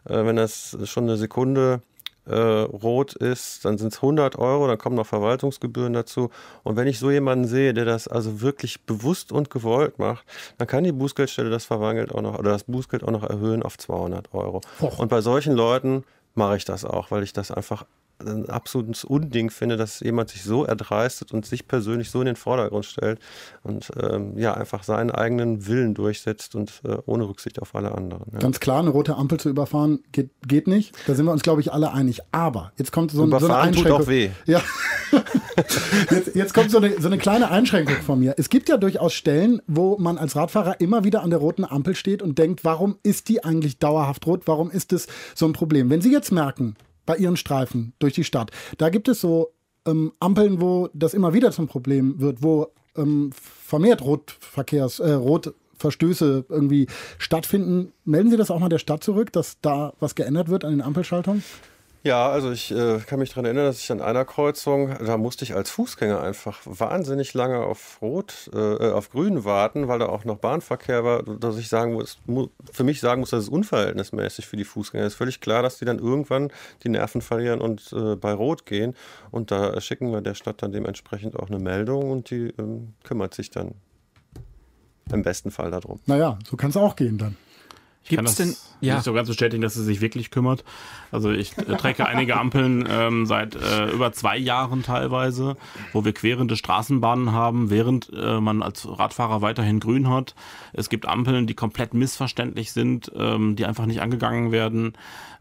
Wenn das schon eine Sekunde äh, rot ist, dann sind es hundert Euro, dann kommen noch Verwaltungsgebühren dazu. Und wenn ich so jemanden sehe, der das also wirklich bewusst und gewollt macht, dann kann die Bußgeldstelle das Verwarngeld auch noch oder das Bußgeld auch noch erhöhen auf zweihundert Euro. Och. Und bei solchen Leuten mache ich das auch, weil ich das einfach ein absolutes Unding finde, dass jemand sich so erdreistet und sich persönlich so in den Vordergrund stellt und ähm, ja einfach seinen eigenen Willen durchsetzt und äh, ohne Rücksicht auf alle anderen. Ja. Ganz klar, eine rote Ampel zu überfahren geht, geht nicht. Da sind wir uns, glaube ich, alle einig. Aber jetzt kommt so, so eine Einschränkung. Tut auch weh. Ja. jetzt, jetzt kommt so eine, so eine kleine Einschränkung von mir. Es gibt ja durchaus Stellen, wo man als Radfahrer immer wieder an der roten Ampel steht und denkt, warum ist die eigentlich dauerhaft rot? Warum ist das so ein Problem? Wenn Sie jetzt merken, bei ihren Streifen durch die Stadt. Da gibt es so ähm, Ampeln, wo das immer wieder zum Problem wird, wo ähm, vermehrt Rotverkehrs, äh, Rotverstöße irgendwie stattfinden. Melden Sie das auch mal der Stadt zurück, dass da was geändert wird an den Ampelschaltungen? Ja, also ich äh, kann mich daran erinnern, dass ich an einer Kreuzung, da musste ich als Fußgänger einfach wahnsinnig lange auf Rot, äh, auf Grün warten, weil da auch noch Bahnverkehr war, dass ich sagen muss, für mich sagen muss, das ist unverhältnismäßig für die Fußgänger. Es ist völlig klar, dass die dann irgendwann die Nerven verlieren und äh, bei Rot gehen. Und da schicken wir der Stadt dann dementsprechend auch eine Meldung und die äh, kümmert sich dann im besten Fall darum. Naja, so kann es auch gehen dann. Ich kann das nicht ja. so ganz bestätigen, dass sie sich wirklich kümmert. Also ich äh, trecke einige Ampeln ähm, seit äh, über zwei Jahren teilweise, wo wir querende Straßenbahnen haben, während äh, man als Radfahrer weiterhin grün hat. Es gibt Ampeln, die komplett missverständlich sind, ähm, die einfach nicht angegangen werden.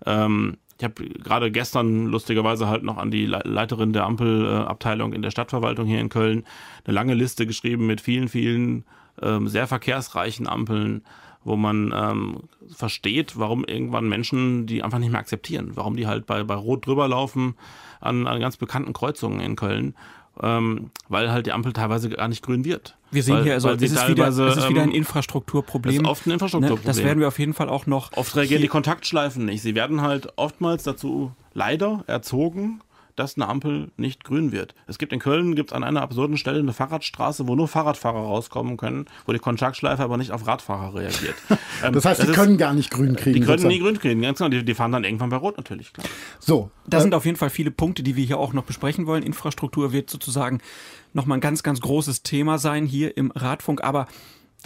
Ähm, ich habe gerade gestern lustigerweise halt noch an die Leiterin der Ampelabteilung in der Stadtverwaltung hier in Köln eine lange Liste geschrieben mit vielen, vielen ähm, sehr verkehrsreichen Ampeln, wo man ähm, versteht, warum irgendwann Menschen die einfach nicht mehr akzeptieren, warum die halt bei, bei Rot drüber laufen an, an ganz bekannten Kreuzungen in Köln, ähm, weil halt die Ampel teilweise gar nicht grün wird. Wir sehen weil, hier, also das ist, wieder, das ist wieder ein Infrastrukturproblem. Das ist oft ein Infrastrukturproblem. Ne? Das werden wir auf jeden Fall auch noch... Oft reagieren die Kontaktschleifen nicht. Sie werden halt oftmals dazu leider erzogen, dass eine Ampel nicht grün wird. Es gibt in Köln gibt's an einer absurden Stelle eine Fahrradstraße, wo nur Fahrradfahrer rauskommen können, wo die Kontaktschleife aber nicht auf Radfahrer reagiert. Ähm, das heißt, das die ist, können gar nicht grün kriegen. Die können sozusagen nie grün kriegen, ganz genau. Die, die fahren dann irgendwann bei Rot natürlich, klar. So, da ähm, sind auf jeden Fall viele Punkte, die wir hier auch noch besprechen wollen. Infrastruktur wird sozusagen nochmal ein ganz, ganz großes Thema sein hier im Radfunk. Aber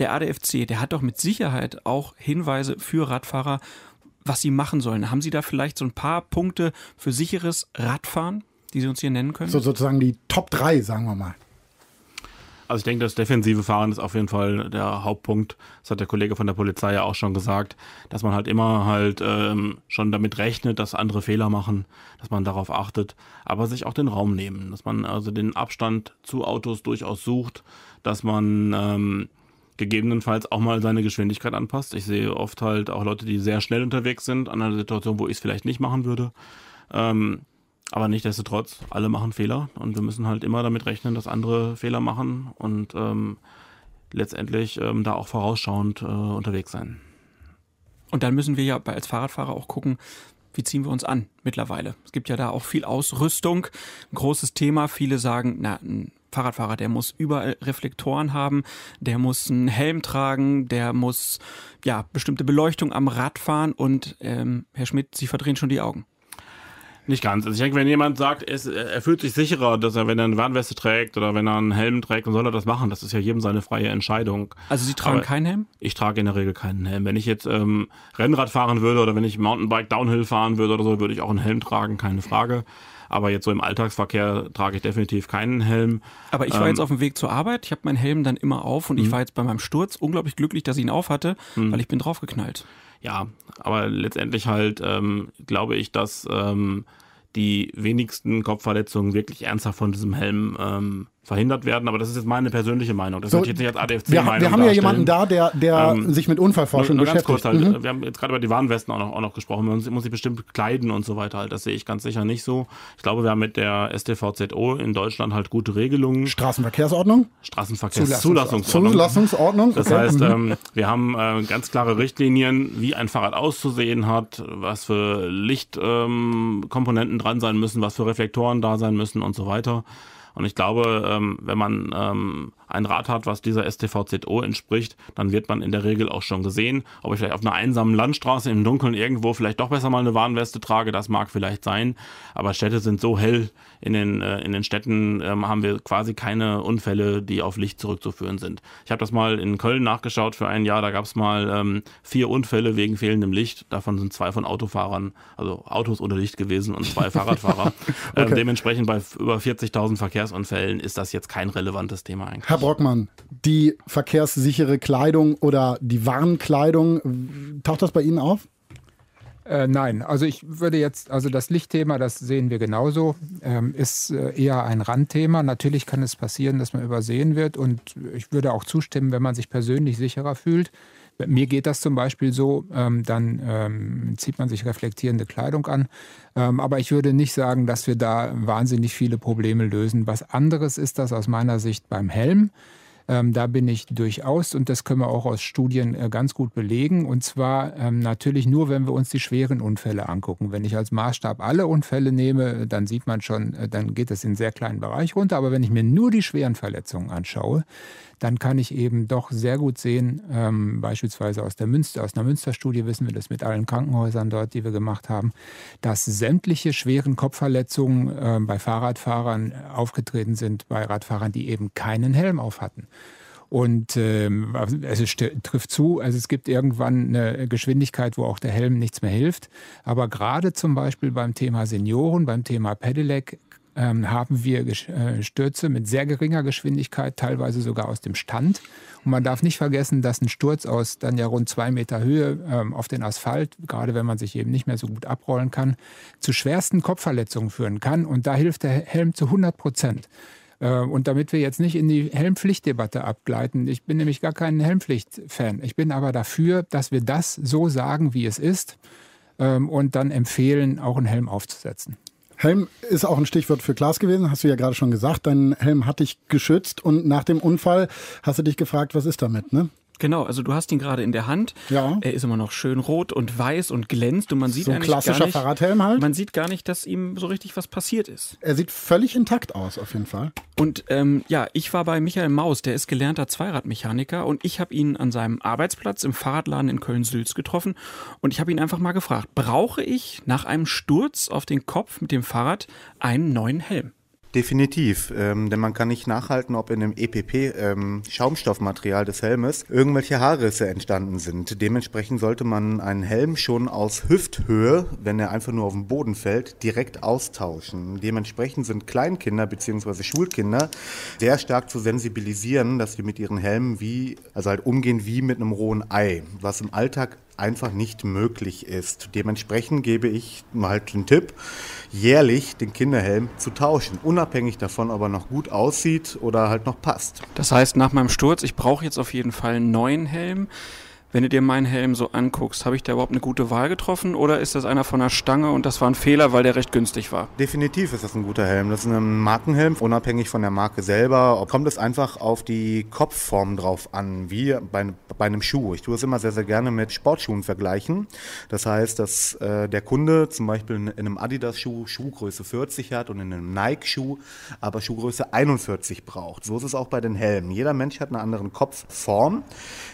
der A D F C, der hat doch mit Sicherheit auch Hinweise für Radfahrer, was sie machen sollen. Haben Sie da vielleicht so ein paar Punkte für sicheres Radfahren, die Sie uns hier nennen können? So sozusagen die Top drei, sagen wir mal. Also ich denke, das defensive Fahren ist auf jeden Fall der Hauptpunkt. Das hat der Kollege von der Polizei ja auch schon gesagt, dass man halt immer halt ähm, schon damit rechnet, dass andere Fehler machen, dass man darauf achtet, aber sich auch den Raum nehmen, dass man also den Abstand zu Autos durchaus sucht, dass man ähm, gegebenenfalls auch mal seine Geschwindigkeit anpasst. Ich sehe oft halt auch Leute, die sehr schnell unterwegs sind, an einer Situation, wo ich es vielleicht nicht machen würde. Ähm, Aber nichtsdestotrotz, alle machen Fehler und wir müssen halt immer damit rechnen, dass andere Fehler machen und ähm, letztendlich ähm, da auch vorausschauend äh, unterwegs sein. Und dann müssen wir ja als Fahrradfahrer auch gucken, wie ziehen wir uns an mittlerweile. Es gibt ja da auch viel Ausrüstung, ein großes Thema. Viele sagen, na, ein Fahrradfahrer, der muss überall Reflektoren haben, der muss einen Helm tragen, der muss ja bestimmte Beleuchtung am Rad fahren und ähm, Herr Schmidt, Sie verdrehen schon die Augen. Nicht ganz. Also ich denke, wenn jemand sagt, es, er fühlt sich sicherer, dass er, wenn er eine Warnweste trägt oder wenn er einen Helm trägt, dann soll er das machen. Das ist ja jedem seine freie Entscheidung. Also Sie tragen aber keinen Helm? Ich trage in der Regel keinen Helm. Wenn ich jetzt ähm, Rennrad fahren würde oder wenn ich Mountainbike Downhill fahren würde oder so, würde ich auch einen Helm tragen, keine Frage. Aber jetzt so im Alltagsverkehr trage ich definitiv keinen Helm. Aber ich war ähm, jetzt auf dem Weg zur Arbeit, ich habe meinen Helm dann immer auf und ich war jetzt bei meinem Sturz unglaublich glücklich, dass ich ihn auf hatte, weil ich bin draufgeknallt. Ja, aber letztendlich halt ähm, glaube ich, dass ähm, die wenigsten Kopfverletzungen wirklich ernsthaft von diesem Helm ähm, verhindert werden. Aber das ist jetzt meine persönliche Meinung. Das so, wird jetzt nicht als A D F C-Meinung darstellen. Wir haben ja jemanden da, der, der ähm, sich mit Unfallforschung nur, nur beschäftigt. Ganz kurz halt, mhm. Wir haben jetzt gerade über die Warnwesten auch noch, auch noch gesprochen. Man muss sich bestimmt kleiden und so weiter halt. Das sehe ich ganz sicher nicht so. Ich glaube, wir haben mit der S T V Z O in Deutschland halt gute Regelungen. Straßenverkehrsordnung? Straßenverkehrszulassungsordnung. Zulassungsordnung. Das okay. heißt, ähm, wir haben äh, ganz klare Richtlinien, wie ein Fahrrad auszusehen hat, was für Lichtkomponenten ähm, dran sein müssen, was für Reflektoren da sein müssen und so weiter. Und ich glaube, wenn man ein Rad hat, was dieser S T V Z O entspricht, dann wird man in der Regel auch schon gesehen. Ob ich vielleicht auf einer einsamen Landstraße im Dunkeln irgendwo vielleicht doch besser mal eine Warnweste trage, das mag vielleicht sein. Aber Städte sind so hell, in den, in den Städten haben wir quasi keine Unfälle, die auf Licht zurückzuführen sind. Ich habe das mal in Köln nachgeschaut für ein Jahr, da gab es mal vier Unfälle wegen fehlendem Licht. Davon sind zwei von Autofahrern, also Autos ohne Licht gewesen und zwei Fahrradfahrer. Okay. Dementsprechend bei über vierzigtausend Verkehrsunfällen ist das jetzt kein relevantes Thema eigentlich. Herr Brockmann, die verkehrssichere Kleidung oder die Warnkleidung, taucht das bei Ihnen auf? Äh, nein, also ich würde jetzt, also das Lichtthema, das sehen wir genauso, ähm, ist eher ein Randthema. Natürlich kann es passieren, dass man übersehen wird und ich würde auch zustimmen, wenn man sich persönlich sicherer fühlt. Mir geht das zum Beispiel so, ähm, dann ähm, zieht man sich reflektierende Kleidung an. Ähm, aber ich würde nicht sagen, dass wir da wahnsinnig viele Probleme lösen. Was anderes ist das aus meiner Sicht beim Helm. Ähm, da bin ich durchaus, und das können wir auch aus Studien äh, ganz gut belegen, und zwar ähm, natürlich nur, wenn wir uns die schweren Unfälle angucken. Wenn ich als Maßstab alle Unfälle nehme, dann sieht man schon, äh, dann geht das in einen sehr kleinen Bereich runter. Aber wenn ich mir nur die schweren Verletzungen anschaue, dann kann ich eben doch sehr gut sehen, ähm, beispielsweise aus der Münster, aus einer Münsterstudie wissen wir das mit allen Krankenhäusern dort, die wir gemacht haben, dass sämtliche schweren Kopfverletzungen äh, bei Fahrradfahrern aufgetreten sind, bei Radfahrern, die eben keinen Helm auf hatten. Und ähm, es ist, trifft zu, also es gibt irgendwann eine Geschwindigkeit, wo auch der Helm nichts mehr hilft. Aber gerade zum Beispiel beim Thema Senioren, beim Thema Pedelec, ähm, haben wir äh, Stürze mit sehr geringer Geschwindigkeit, teilweise sogar aus dem Stand. Und man darf nicht vergessen, dass ein Sturz aus dann ja rund zwei Meter Höhe ähm, auf den Asphalt, gerade wenn man sich eben nicht mehr so gut abrollen kann, zu schwersten Kopfverletzungen führen kann. Und da hilft der Helm zu hundert Prozent. Und damit wir jetzt nicht in die Helmpflichtdebatte abgleiten, ich bin nämlich gar kein Helmpflicht-Fan. Ich bin aber dafür, dass wir das so sagen, wie es ist, und dann empfehlen, auch einen Helm aufzusetzen. Helm ist auch ein Stichwort für Klaas gewesen, hast du ja gerade schon gesagt. Dein Helm hat dich geschützt und nach dem Unfall hast du dich gefragt, was ist damit, ne? Genau, also du hast ihn gerade in der Hand. Ja. Er ist immer noch schön rot und weiß und glänzt und man sieht so eigentlich klassischer gar nicht, Fahrradhelm halt. Man sieht gar nicht, dass ihm so richtig was passiert ist. Er sieht völlig intakt aus auf jeden Fall. Und ähm, ja, ich war bei Michael Maus, der ist gelernter Zweiradmechaniker und ich habe ihn an seinem Arbeitsplatz im Fahrradladen in Köln-Sülz getroffen und ich habe ihn einfach mal gefragt, brauche ich nach einem Sturz auf den Kopf mit dem Fahrrad einen neuen Helm? Definitiv, ähm, denn man kann nicht nachhalten, ob in dem E P P-Schaumstoffmaterial ähm, des Helmes irgendwelche Haarrisse entstanden sind. Dementsprechend sollte man einen Helm schon aus Hüfthöhe, wenn er einfach nur auf den Boden fällt, direkt austauschen. Dementsprechend sind Kleinkinder bzw. Schulkinder sehr stark zu sensibilisieren, dass sie mit ihren Helmen wie, also halt umgehen wie mit einem rohen Ei, was im Alltag einfach nicht möglich ist. Dementsprechend gebe ich halt den Tipp, jährlich den Kinderhelm zu tauschen, unabhängig davon, ob er noch gut aussieht oder halt noch passt. Das heißt, nach meinem Sturz, ich brauche jetzt auf jeden Fall einen neuen Helm. Wenn du dir meinen Helm so anguckst, habe ich da überhaupt eine gute Wahl getroffen oder ist das einer von der Stange und das war ein Fehler, weil der recht günstig war? Definitiv ist das ein guter Helm. Das ist ein Markenhelm, unabhängig von der Marke selber. Kommt es einfach auf die Kopfform drauf an, wie bei, bei einem Schuh. Ich tue es immer sehr, sehr gerne mit Sportschuhen vergleichen. Das heißt, dass äh, der Kunde zum Beispiel in einem Adidas-Schuh Schuhgröße vierzig hat und in einem Nike-Schuh aber Schuhgröße einundvierzig braucht. So ist es auch bei den Helmen. Jeder Mensch hat eine andere Kopfform,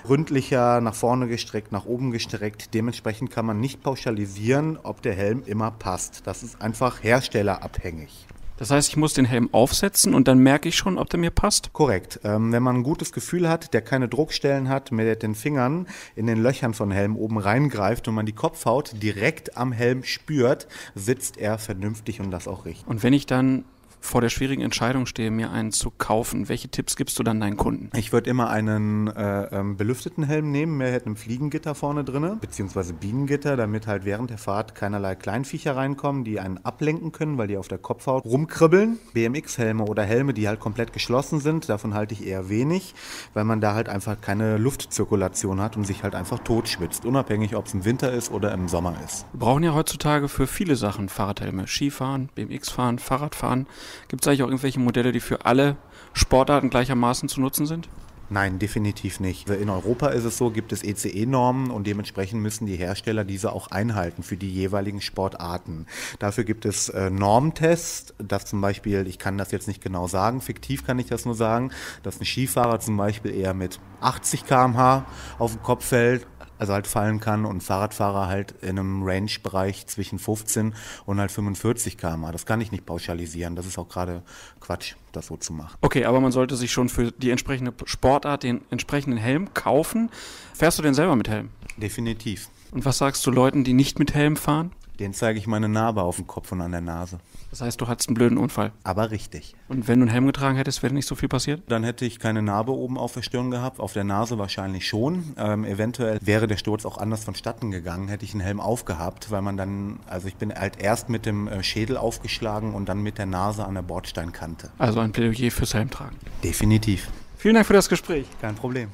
ründlicher, nach vorne vorne gestreckt, nach oben gestreckt. Dementsprechend kann man nicht pauschalisieren, ob der Helm immer passt. Das ist einfach herstellerabhängig. Das heißt, ich muss den Helm aufsetzen und dann merke ich schon, ob der mir passt? Korrekt. Ähm, wenn man ein gutes Gefühl hat, der keine Druckstellen hat, mit den Fingern in den Löchern von Helm oben reingreift und man die Kopfhaut direkt am Helm spürt, sitzt er vernünftig und das auch richtig. Und wenn ich dann vor der schwierigen Entscheidung stehe, mir einen zu kaufen, welche Tipps gibst du dann deinen Kunden? Ich würde immer einen äh, ähm, belüfteten Helm nehmen, mehr hätte ein Fliegengitter vorne drin, beziehungsweise Bienengitter, damit halt während der Fahrt keinerlei Kleinviecher reinkommen, die einen ablenken können, weil die auf der Kopfhaut rumkribbeln. B M X-Helme oder Helme, die halt komplett geschlossen sind, davon halte ich eher wenig, weil man da halt einfach keine Luftzirkulation hat und sich halt einfach totschwitzt, unabhängig, ob es im Winter ist oder im Sommer ist. Wir brauchen ja heutzutage für viele Sachen Fahrradhelme, Skifahren, B M X-Fahren, Fahrradfahren. Gibt es eigentlich auch irgendwelche Modelle, die für alle Sportarten gleichermaßen zu nutzen sind? Nein, definitiv nicht. In Europa ist es so, gibt es E C E-Normen und dementsprechend müssen die Hersteller diese auch einhalten für die jeweiligen Sportarten. Dafür gibt es äh, Normtests, dass zum Beispiel, ich kann das jetzt nicht genau sagen, fiktiv kann ich das nur sagen, dass ein Skifahrer zum Beispiel eher mit achtzig Kilometer pro Stunde auf den Kopf fällt, also halt fallen kann und Fahrradfahrer halt in einem Range-Bereich zwischen fünfzehn und halt fünfundvierzig Kilometer pro Stunde. Das kann ich nicht pauschalisieren. Das ist auch gerade Quatsch, das so zu machen. Okay, aber man sollte sich schon für die entsprechende Sportart den entsprechenden Helm kaufen. Fährst du denn selber mit Helm? Definitiv. Und was sagst du Leuten, die nicht mit Helm fahren? Den zeige ich meine Narbe auf dem Kopf und an der Nase. Das heißt, du hattest einen blöden Unfall? Aber richtig. Und wenn du einen Helm getragen hättest, wäre nicht so viel passiert? Dann hätte ich keine Narbe oben auf der Stirn gehabt, auf der Nase wahrscheinlich schon. Ähm, eventuell wäre der Sturz auch anders vonstatten gegangen, hätte ich einen Helm aufgehabt, weil man dann, also ich bin halt erst mit dem Schädel aufgeschlagen und dann mit der Nase an der Bordsteinkante. Also ein Plädoyer fürs Helmtragen? Definitiv. Vielen Dank für das Gespräch. Kein Problem.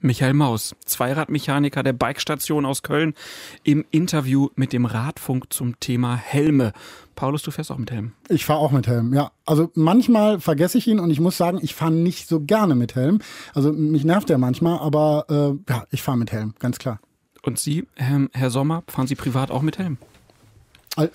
Michael Maus, Zweiradmechaniker der Bike-Station aus Köln, im Interview mit dem Radfunk zum Thema Helme. Paulus, du fährst auch mit Helm? Ich fahre auch mit Helm, ja. Also manchmal vergesse ich ihn und ich muss sagen, ich fahre nicht so gerne mit Helm. Also mich nervt er manchmal, aber äh, ja, ich fahre mit Helm, ganz klar. Und Sie, Herr, Herr Sommer, fahren Sie privat auch mit Helm?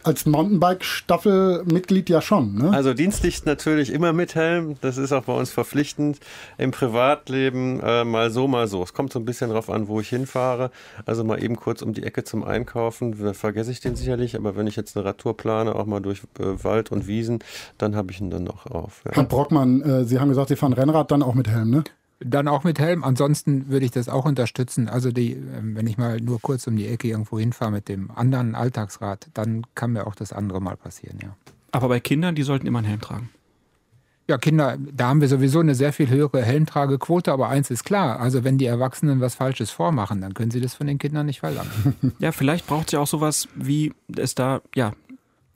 Als Mountainbike-Staffelmitglied ja schon, ne? Also dienstlich natürlich immer mit Helm. Das ist auch bei uns verpflichtend. Im Privatleben äh, mal so, mal so. Es kommt so ein bisschen drauf an, wo ich hinfahre. Also mal eben kurz um die Ecke zum Einkaufen. Da vergesse ich den sicherlich. Aber wenn ich jetzt eine Radtour plane, auch mal durch äh, Wald und Wiesen, dann habe ich ihn dann noch auf. Ja. Herr Brockmann, äh, Sie haben gesagt, Sie fahren Rennrad, dann auch mit Helm, ne? Dann auch mit Helm. Ansonsten würde ich das auch unterstützen. Also die, wenn ich mal nur kurz um die Ecke irgendwo hinfahre mit dem anderen Alltagsrad, dann kann mir auch das andere mal passieren, ja. Aber bei Kindern, die sollten immer einen Helm tragen? Ja, Kinder, da haben wir sowieso eine sehr viel höhere Helmtragequote, aber eins ist klar, also wenn die Erwachsenen was Falsches vormachen, dann können sie das von den Kindern nicht verlangen. Ja, vielleicht braucht es ja auch sowas, wie es da, ja,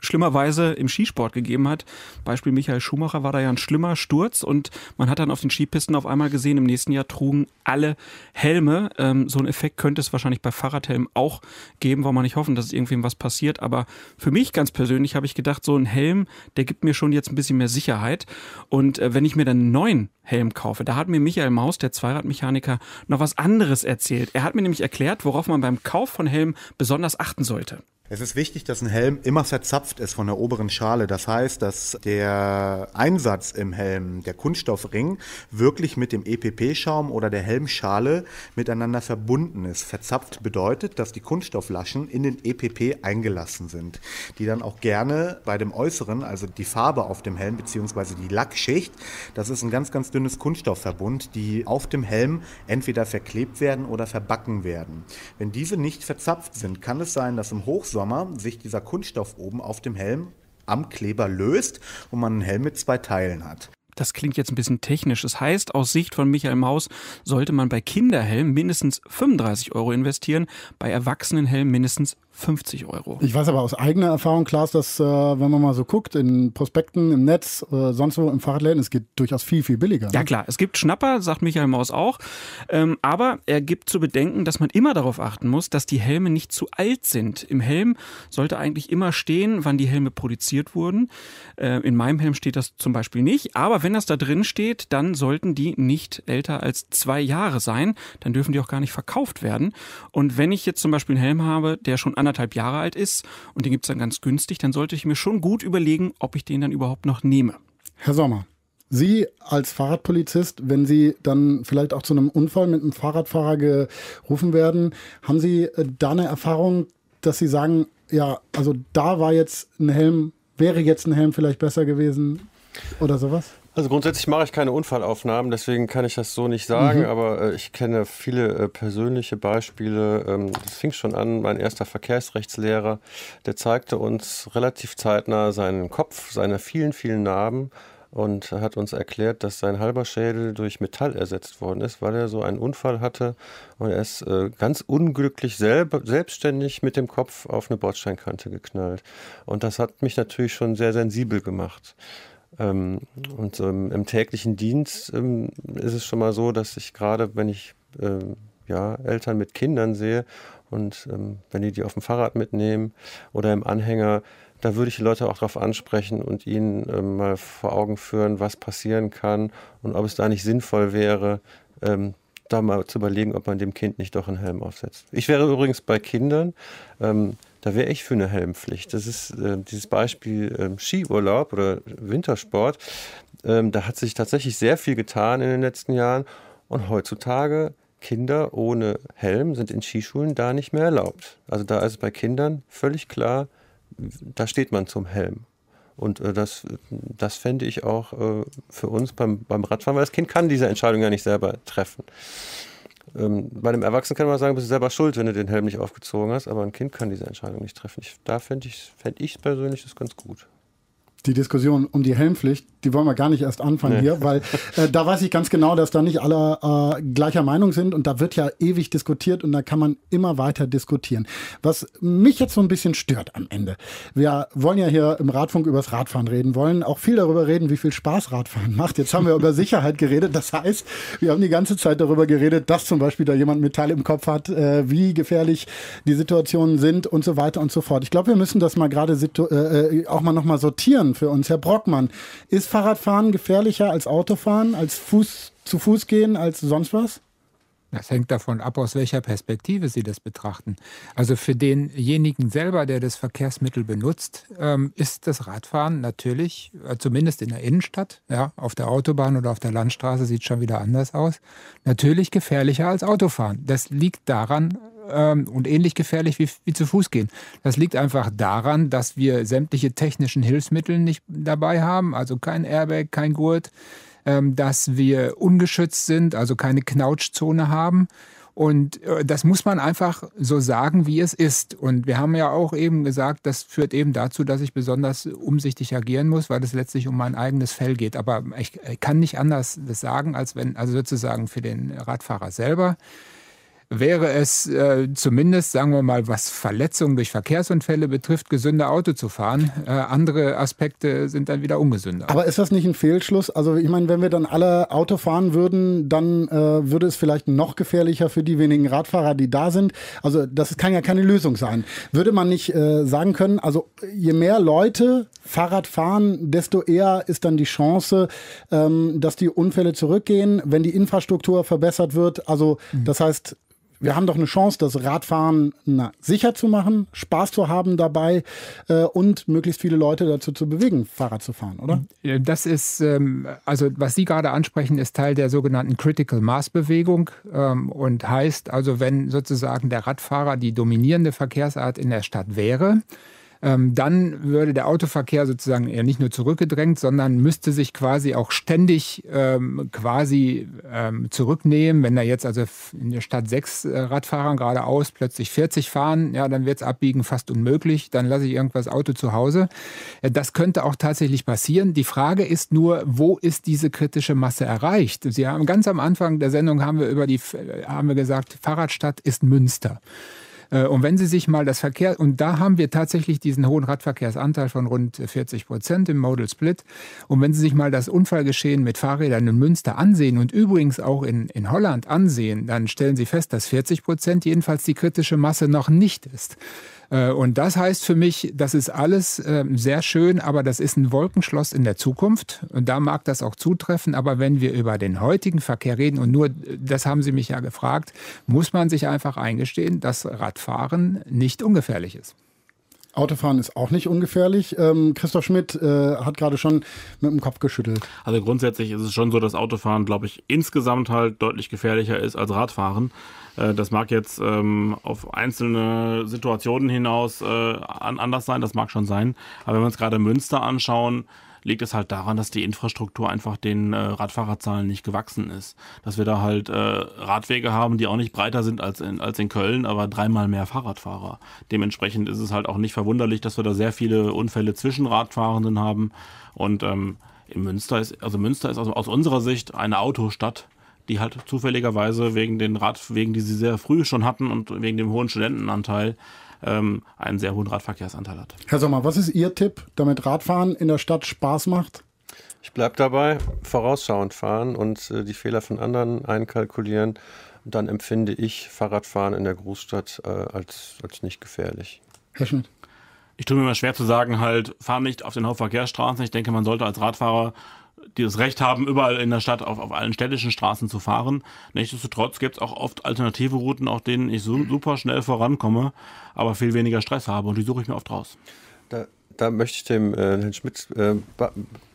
schlimmerweise im Skisport gegeben hat. Beispiel Michael Schumacher war da ja ein schlimmer Sturz und man hat dann auf den Skipisten auf einmal gesehen, im nächsten Jahr trugen alle Helme. Ähm, so einen Effekt könnte es wahrscheinlich bei Fahrradhelmen auch geben, wollen wir nicht hoffen, dass es irgendwem was passiert. Aber für mich ganz persönlich habe ich gedacht, so ein Helm, der gibt mir schon jetzt ein bisschen mehr Sicherheit. Und äh, wenn ich mir dann einen neuen Helm kaufe, da hat mir Michael Maus, der Zweiradmechaniker, noch was anderes erzählt. Er hat mir nämlich erklärt, worauf man beim Kauf von Helmen besonders achten sollte. Es ist wichtig, dass ein Helm immer verzapft ist von der oberen Schale. Das heißt, dass der Einsatz im Helm, der Kunststoffring, wirklich mit dem E P P-Schaum oder der Helmschale miteinander verbunden ist. Verzapft bedeutet, dass die Kunststofflaschen in den E P P eingelassen sind, die dann auch gerne bei dem Äußeren, also die Farbe auf dem Helm bzw. die Lackschicht, das ist ein ganz, ganz dünnes Kunststoffverbund, die auf dem Helm entweder verklebt werden oder verbacken werden. Wenn diese nicht verzapft sind, kann es sein, dass im Hochsommer sich dieser Kunststoff oben auf dem Helm am Kleber löst und man einen Helm mit zwei Teilen hat. Das klingt jetzt ein bisschen technisch. Das heißt, aus Sicht von Michael Maus sollte man bei Kinderhelmen mindestens fünfunddreißig Euro investieren, bei Erwachsenenhelmen mindestens fünfzig Euro. Ich weiß aber aus eigener Erfahrung, Klaas, dass äh, wenn man mal so guckt, in Prospekten, im Netz, äh, sonst wo, im Fahrradläden, es geht durchaus viel, viel billiger. Ne? Ja klar, es gibt Schnapper, sagt Michael Maus auch. Ähm, aber er gibt zu bedenken, dass man immer darauf achten muss, dass die Helme nicht zu alt sind. Im Helm sollte eigentlich immer stehen, wann die Helme produziert wurden. Äh, in meinem Helm steht das zum Beispiel nicht. Aber wenn das da drin steht, dann sollten die nicht älter als zwei Jahre sein. Dann dürfen die auch gar nicht verkauft werden. Und wenn ich jetzt zum Beispiel einen Helm habe, der schon anderthalb Jahre alt ist und den gibt es dann ganz günstig, dann sollte ich mir schon gut überlegen, ob ich den dann überhaupt noch nehme. Herr Sommer, Sie als Fahrradpolizist, wenn Sie dann vielleicht auch zu einem Unfall mit einem Fahrradfahrer gerufen werden, haben Sie da eine Erfahrung, dass Sie sagen, ja, also da war jetzt ein Helm, wäre jetzt ein Helm vielleicht besser gewesen oder sowas? Also grundsätzlich mache ich keine Unfallaufnahmen, deswegen kann ich das so nicht sagen, mhm. aber äh, ich kenne viele äh, persönliche Beispiele. Ähm, das fing schon an, mein erster Verkehrsrechtslehrer, der zeigte uns relativ zeitnah seinen Kopf, seine vielen, vielen Narben und hat uns erklärt, dass sein halber Schädel durch Metall ersetzt worden ist, weil er so einen Unfall hatte und er ist äh, ganz unglücklich selb- selbstständig mit dem Kopf auf eine Bordsteinkante geknallt. Und das hat mich natürlich schon sehr sensibel gemacht. Ähm, und ähm, im täglichen Dienst ähm, ist es schon mal so, dass ich gerade, wenn ich ähm, ja, Eltern mit Kindern sehe und ähm, wenn die die auf dem Fahrrad mitnehmen oder im Anhänger, da würde ich die Leute auch drauf ansprechen und ihnen ähm, mal vor Augen führen, was passieren kann und ob es da nicht sinnvoll wäre, ähm, da mal zu überlegen, ob man dem Kind nicht doch einen Helm aufsetzt. Ich wäre übrigens bei Kindern, ähm, da wäre ich für eine Helmpflicht. Das ist äh, dieses Beispiel ähm, Skiurlaub oder Wintersport. Ähm, da hat sich tatsächlich sehr viel getan in den letzten Jahren. Und heutzutage, Kinder ohne Helm sind in Skischulen da nicht mehr erlaubt. Also da ist es bei Kindern völlig klar, da steht man zum Helm. Und äh, das, das fände ich auch äh, für uns beim, beim Radfahren, weil das Kind kann diese Entscheidung ja nicht selber treffen. Bei einem Erwachsenen kann man sagen, bist du selber schuld, wenn du den Helm nicht aufgezogen hast, aber ein Kind kann diese Entscheidung nicht treffen. Ich, da fände ich, fänd ich persönlich das ganz gut. Die Diskussion um die Helmpflicht, die wollen wir gar nicht erst anfangen nee. hier, weil äh, da weiß ich ganz genau, dass da nicht alle äh, gleicher Meinung sind und da wird ja ewig diskutiert und da kann man immer weiter diskutieren. Was mich jetzt so ein bisschen stört am Ende, wir wollen ja hier im Radfunk über das Radfahren reden, wollen auch viel darüber reden, wie viel Spaß Radfahren macht. Jetzt haben wir über Sicherheit geredet, das heißt, wir haben die ganze Zeit darüber geredet, dass zum Beispiel da jemand Metall im Kopf hat, äh, wie gefährlich die Situationen sind und so weiter und so fort. Ich glaube, wir müssen das mal gerade situ- äh, auch mal nochmal sortieren für uns. Herr Brockmann, ist Fahrradfahren gefährlicher als Autofahren, als Fuß, zu Fuß gehen, als sonst was? Das hängt davon ab, aus welcher Perspektive Sie das betrachten. Also für denjenigen selber, der das Verkehrsmittel benutzt, ist das Radfahren natürlich, zumindest in der Innenstadt, ja, auf der Autobahn oder auf der Landstraße sieht es schon wieder anders aus, natürlich gefährlicher als Autofahren. Das liegt daran, und ähnlich gefährlich wie, wie zu Fuß gehen. Das liegt einfach daran, dass wir sämtliche technischen Hilfsmittel nicht dabei haben, also kein Airbag, kein Gurt, dass wir ungeschützt sind, also keine Knautschzone haben. Und das muss man einfach so sagen, wie es ist. Und wir haben ja auch eben gesagt, das führt eben dazu, dass ich besonders umsichtig agieren muss, weil es letztlich um mein eigenes Fell geht. Aber ich kann nicht anders das sagen, als wenn, also sozusagen für den Radfahrer selber, wäre es äh, zumindest, sagen wir mal, was Verletzungen durch Verkehrsunfälle betrifft, gesünder Auto zu fahren. Äh, andere Aspekte sind dann wieder ungesünder. Aber ist das nicht ein Fehlschluss? Also ich meine, wenn wir dann alle Auto fahren würden, dann äh, würde es vielleicht noch gefährlicher für die wenigen Radfahrer, die da sind. Also das kann ja keine Lösung sein. Würde man nicht äh, sagen können, also je mehr Leute Fahrrad fahren, desto eher ist dann die Chance, ähm, dass die Unfälle zurückgehen, wenn die Infrastruktur verbessert wird. Also mhm. das heißt, wir haben doch eine Chance, das Radfahren na, sicher zu machen, Spaß zu haben dabei äh, und möglichst viele Leute dazu zu bewegen, Fahrrad zu fahren, oder? Das ist, ähm, also was Sie gerade ansprechen, ist Teil der sogenannten Critical Mass Bewegung ähm, und heißt also, wenn sozusagen der Radfahrer die dominierende Verkehrsart in der Stadt wäre, dann würde der Autoverkehr sozusagen eher nicht nur zurückgedrängt, sondern müsste sich quasi auch ständig ähm, quasi ähm, zurücknehmen. Wenn da jetzt also in der Stadt sechs Radfahrern geradeaus plötzlich vierzig fahren, ja, dann wird es abbiegen fast unmöglich. Dann lasse ich irgendwas Auto zu Hause. Das könnte auch tatsächlich passieren. Die Frage ist nur, wo ist diese kritische Masse erreicht? Sie haben ganz am Anfang der Sendung haben wir über die haben wir gesagt, Fahrradstadt ist Münster. Und wenn Sie sich mal das Verkehr, und da haben wir tatsächlich diesen hohen Radverkehrsanteil von rund vierzig Prozent im Modal Split. Und wenn Sie sich mal das Unfallgeschehen mit Fahrrädern in Münster ansehen und übrigens auch in, in Holland ansehen, dann stellen Sie fest, dass vierzig Prozent jedenfalls die kritische Masse noch nicht ist. Und das heißt für mich, das ist alles äh, sehr schön, aber das ist ein Wolkenschloss in der Zukunft. Und da mag das auch zutreffen. Aber wenn wir über den heutigen Verkehr reden, und nur, das haben Sie mich ja gefragt, muss man sich einfach eingestehen, dass Radfahren nicht ungefährlich ist. Autofahren ist auch nicht ungefährlich. Ähm, Christoph Schmidt äh, hat gerade schon mit dem Kopf geschüttelt. Also grundsätzlich ist es schon so, dass Autofahren, glaube ich, insgesamt halt deutlich gefährlicher ist als Radfahren. Äh, das mag jetzt ähm, auf einzelne Situationen hinaus äh, anders sein, das mag schon sein. Aber wenn wir uns gerade Münster anschauen, liegt es halt daran, dass die Infrastruktur einfach den äh, Radfahrerzahlen nicht gewachsen ist. Dass wir da halt äh, Radwege haben, die auch nicht breiter sind als in, als in Köln, aber dreimal mehr Fahrradfahrer. Dementsprechend ist es halt auch nicht verwunderlich, dass wir da sehr viele Unfälle zwischen Radfahrenden haben. Und ähm, in Münster ist, also Münster ist aus, aus unserer Sicht eine Autostadt, die halt zufälligerweise wegen den Radwegen, die sie sehr früh schon hatten und wegen dem hohen Studentenanteil, einen sehr hohen Radverkehrsanteil hat. Herr Sommer, was ist Ihr Tipp, damit Radfahren in der Stadt Spaß macht? Ich bleibe dabei, vorausschauend fahren und äh, die Fehler von anderen einkalkulieren. Und dann empfinde ich Fahrradfahren in der Großstadt äh, als, als nicht gefährlich. Herr Schmidt? Ich tue mir immer schwer zu sagen, halt, fahr nicht auf den Hauptverkehrsstraßen. Ich denke, man sollte als Radfahrer die das Recht haben, überall in der Stadt auf, auf allen städtischen Straßen zu fahren. Nichtsdestotrotz gibt es auch oft alternative Routen, auf denen ich so, super schnell vorankomme, aber viel weniger Stress habe und die suche ich mir oft raus. Da, da möchte ich dem äh, Herrn Schmidt äh,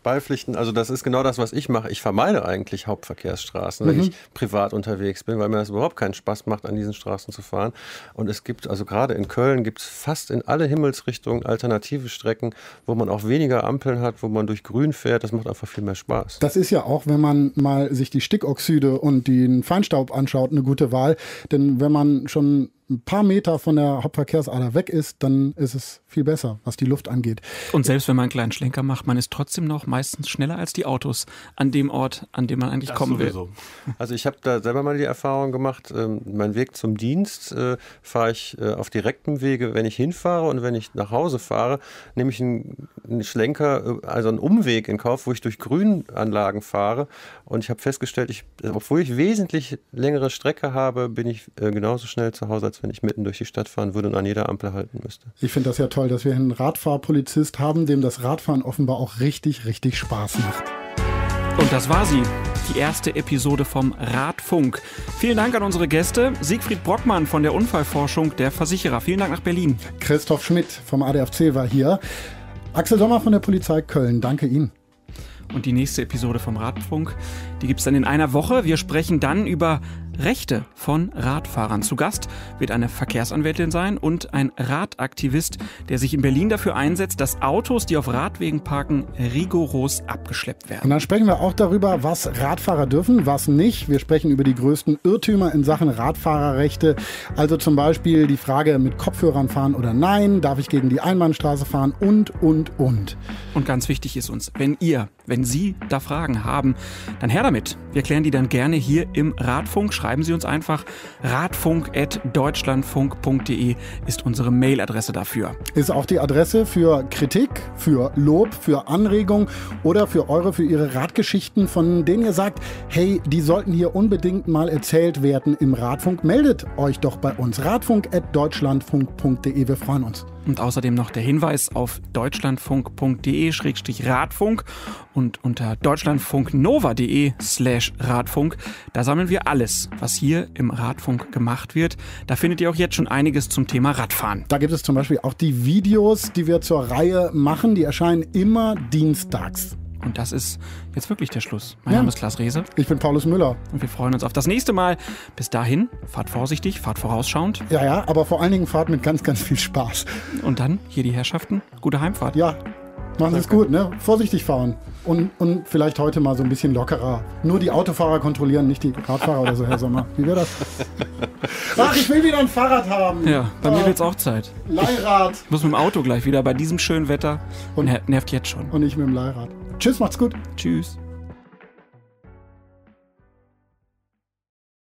beipflichten. Also das ist genau das, was ich mache. Ich vermeide eigentlich Hauptverkehrsstraßen, mhm. wenn ich privat unterwegs bin, weil mir das überhaupt keinen Spaß macht, an diesen Straßen zu fahren. Und es gibt, also gerade in Köln, gibt es fast in alle Himmelsrichtungen alternative Strecken, wo man auch weniger Ampeln hat, wo man durch Grün fährt. Das macht einfach viel mehr Spaß. Das ist ja auch, wenn man mal sich die Stickoxide und den Feinstaub anschaut, eine gute Wahl. Denn wenn man schon ein paar Meter von der Hauptverkehrsader weg ist, dann ist es viel besser, was die Luft angeht. Und selbst wenn man einen kleinen Schlenker macht, man ist trotzdem noch meistens schneller als die Autos an dem Ort, an dem man eigentlich das kommen sowieso. will. Also ich habe da selber mal die Erfahrung gemacht, ähm, mein Weg zum Dienst äh, fahre ich äh, auf direktem Wege, wenn ich hinfahre, und wenn ich nach Hause fahre, nehme ich einen, einen Schlenker, also einen Umweg in Kauf, wo ich durch Grünanlagen fahre, und ich habe festgestellt, ich, obwohl ich wesentlich längere Strecke habe, bin ich äh, genauso schnell zu Hause, als wenn ich mitten durch die Stadt fahren würde und an jeder Ampel halten müsste. Ich finde das ja toll, dass wir einen Radfahrpolizist haben, dem das Radfahren offenbar auch richtig, richtig Spaß macht. Und das war sie, die erste Episode vom Radfunk. Vielen Dank an unsere Gäste, Siegfried Brockmann von der Unfallforschung der Versicherer. Vielen Dank nach Berlin. Christoph Schmidt vom A D F C war hier. Axel Sommer von der Polizei Köln, danke Ihnen. Und die nächste Episode vom Radfunk, die gibt es dann in einer Woche. Wir sprechen dann über Rechte von Radfahrern. Zu Gast wird eine Verkehrsanwältin sein und ein Radaktivist, der sich in Berlin dafür einsetzt, dass Autos, die auf Radwegen parken, rigoros abgeschleppt werden. Und dann sprechen wir auch darüber, was Radfahrer dürfen, was nicht. Wir sprechen über die größten Irrtümer in Sachen Radfahrerrechte. Also zum Beispiel die Frage, mit Kopfhörern fahren oder nein, darf ich gegen die Einbahnstraße fahren und, und, und. Und ganz wichtig ist uns, wenn ihr, wenn Sie da Fragen haben, dann her damit. Wir klären die dann gerne hier im Radfunk. Schreiben schreiben Sie uns einfach. radfunk at deutschlandfunk punkt de ist unsere Mailadresse dafür. Ist auch die Adresse für Kritik, für Lob, für Anregung oder für eure, für Ihre Radgeschichten, von denen ihr sagt, hey, die sollten hier unbedingt mal erzählt werden im Radfunk. Meldet euch doch bei uns. radfunk at deutschlandfunk punkt de. Wir freuen uns. Und außerdem noch der Hinweis auf deutschlandfunk punkt de schrägstrich radfunk und unter deutschlandfunknova punkt de slash radfunk. Da sammeln wir alles, was hier im Radfunk gemacht wird. Da findet ihr auch jetzt schon einiges zum Thema Radfahren. Da gibt es zum Beispiel auch die Videos, die wir zur Reihe machen. Die erscheinen immer dienstags. Und das ist jetzt wirklich der Schluss. Mein ja. Name ist Klaas Reese. Ich bin Paulus Müller. Und wir freuen uns auf das nächste Mal. Bis dahin, fahrt vorsichtig, fahrt vorausschauend. Ja, ja, aber vor allen Dingen fahrt mit ganz, ganz viel Spaß. Und dann, hier die Herrschaften, gute Heimfahrt. Ja, machen Sie es gut, ne? Vorsichtig fahren. Und, und vielleicht heute mal so ein bisschen lockerer. Nur die Autofahrer kontrollieren, nicht die Radfahrer oder so, Herr Sommer. Wie wäre das? Ach, ich will wieder ein Fahrrad haben. Ja, bei äh, mir wird's auch Zeit. Leihrad. Ich muss mit dem Auto gleich wieder bei diesem schönen Wetter. Und nervt jetzt schon. Und ich mit dem Leihrad. Tschüss, macht's gut. Tschüss.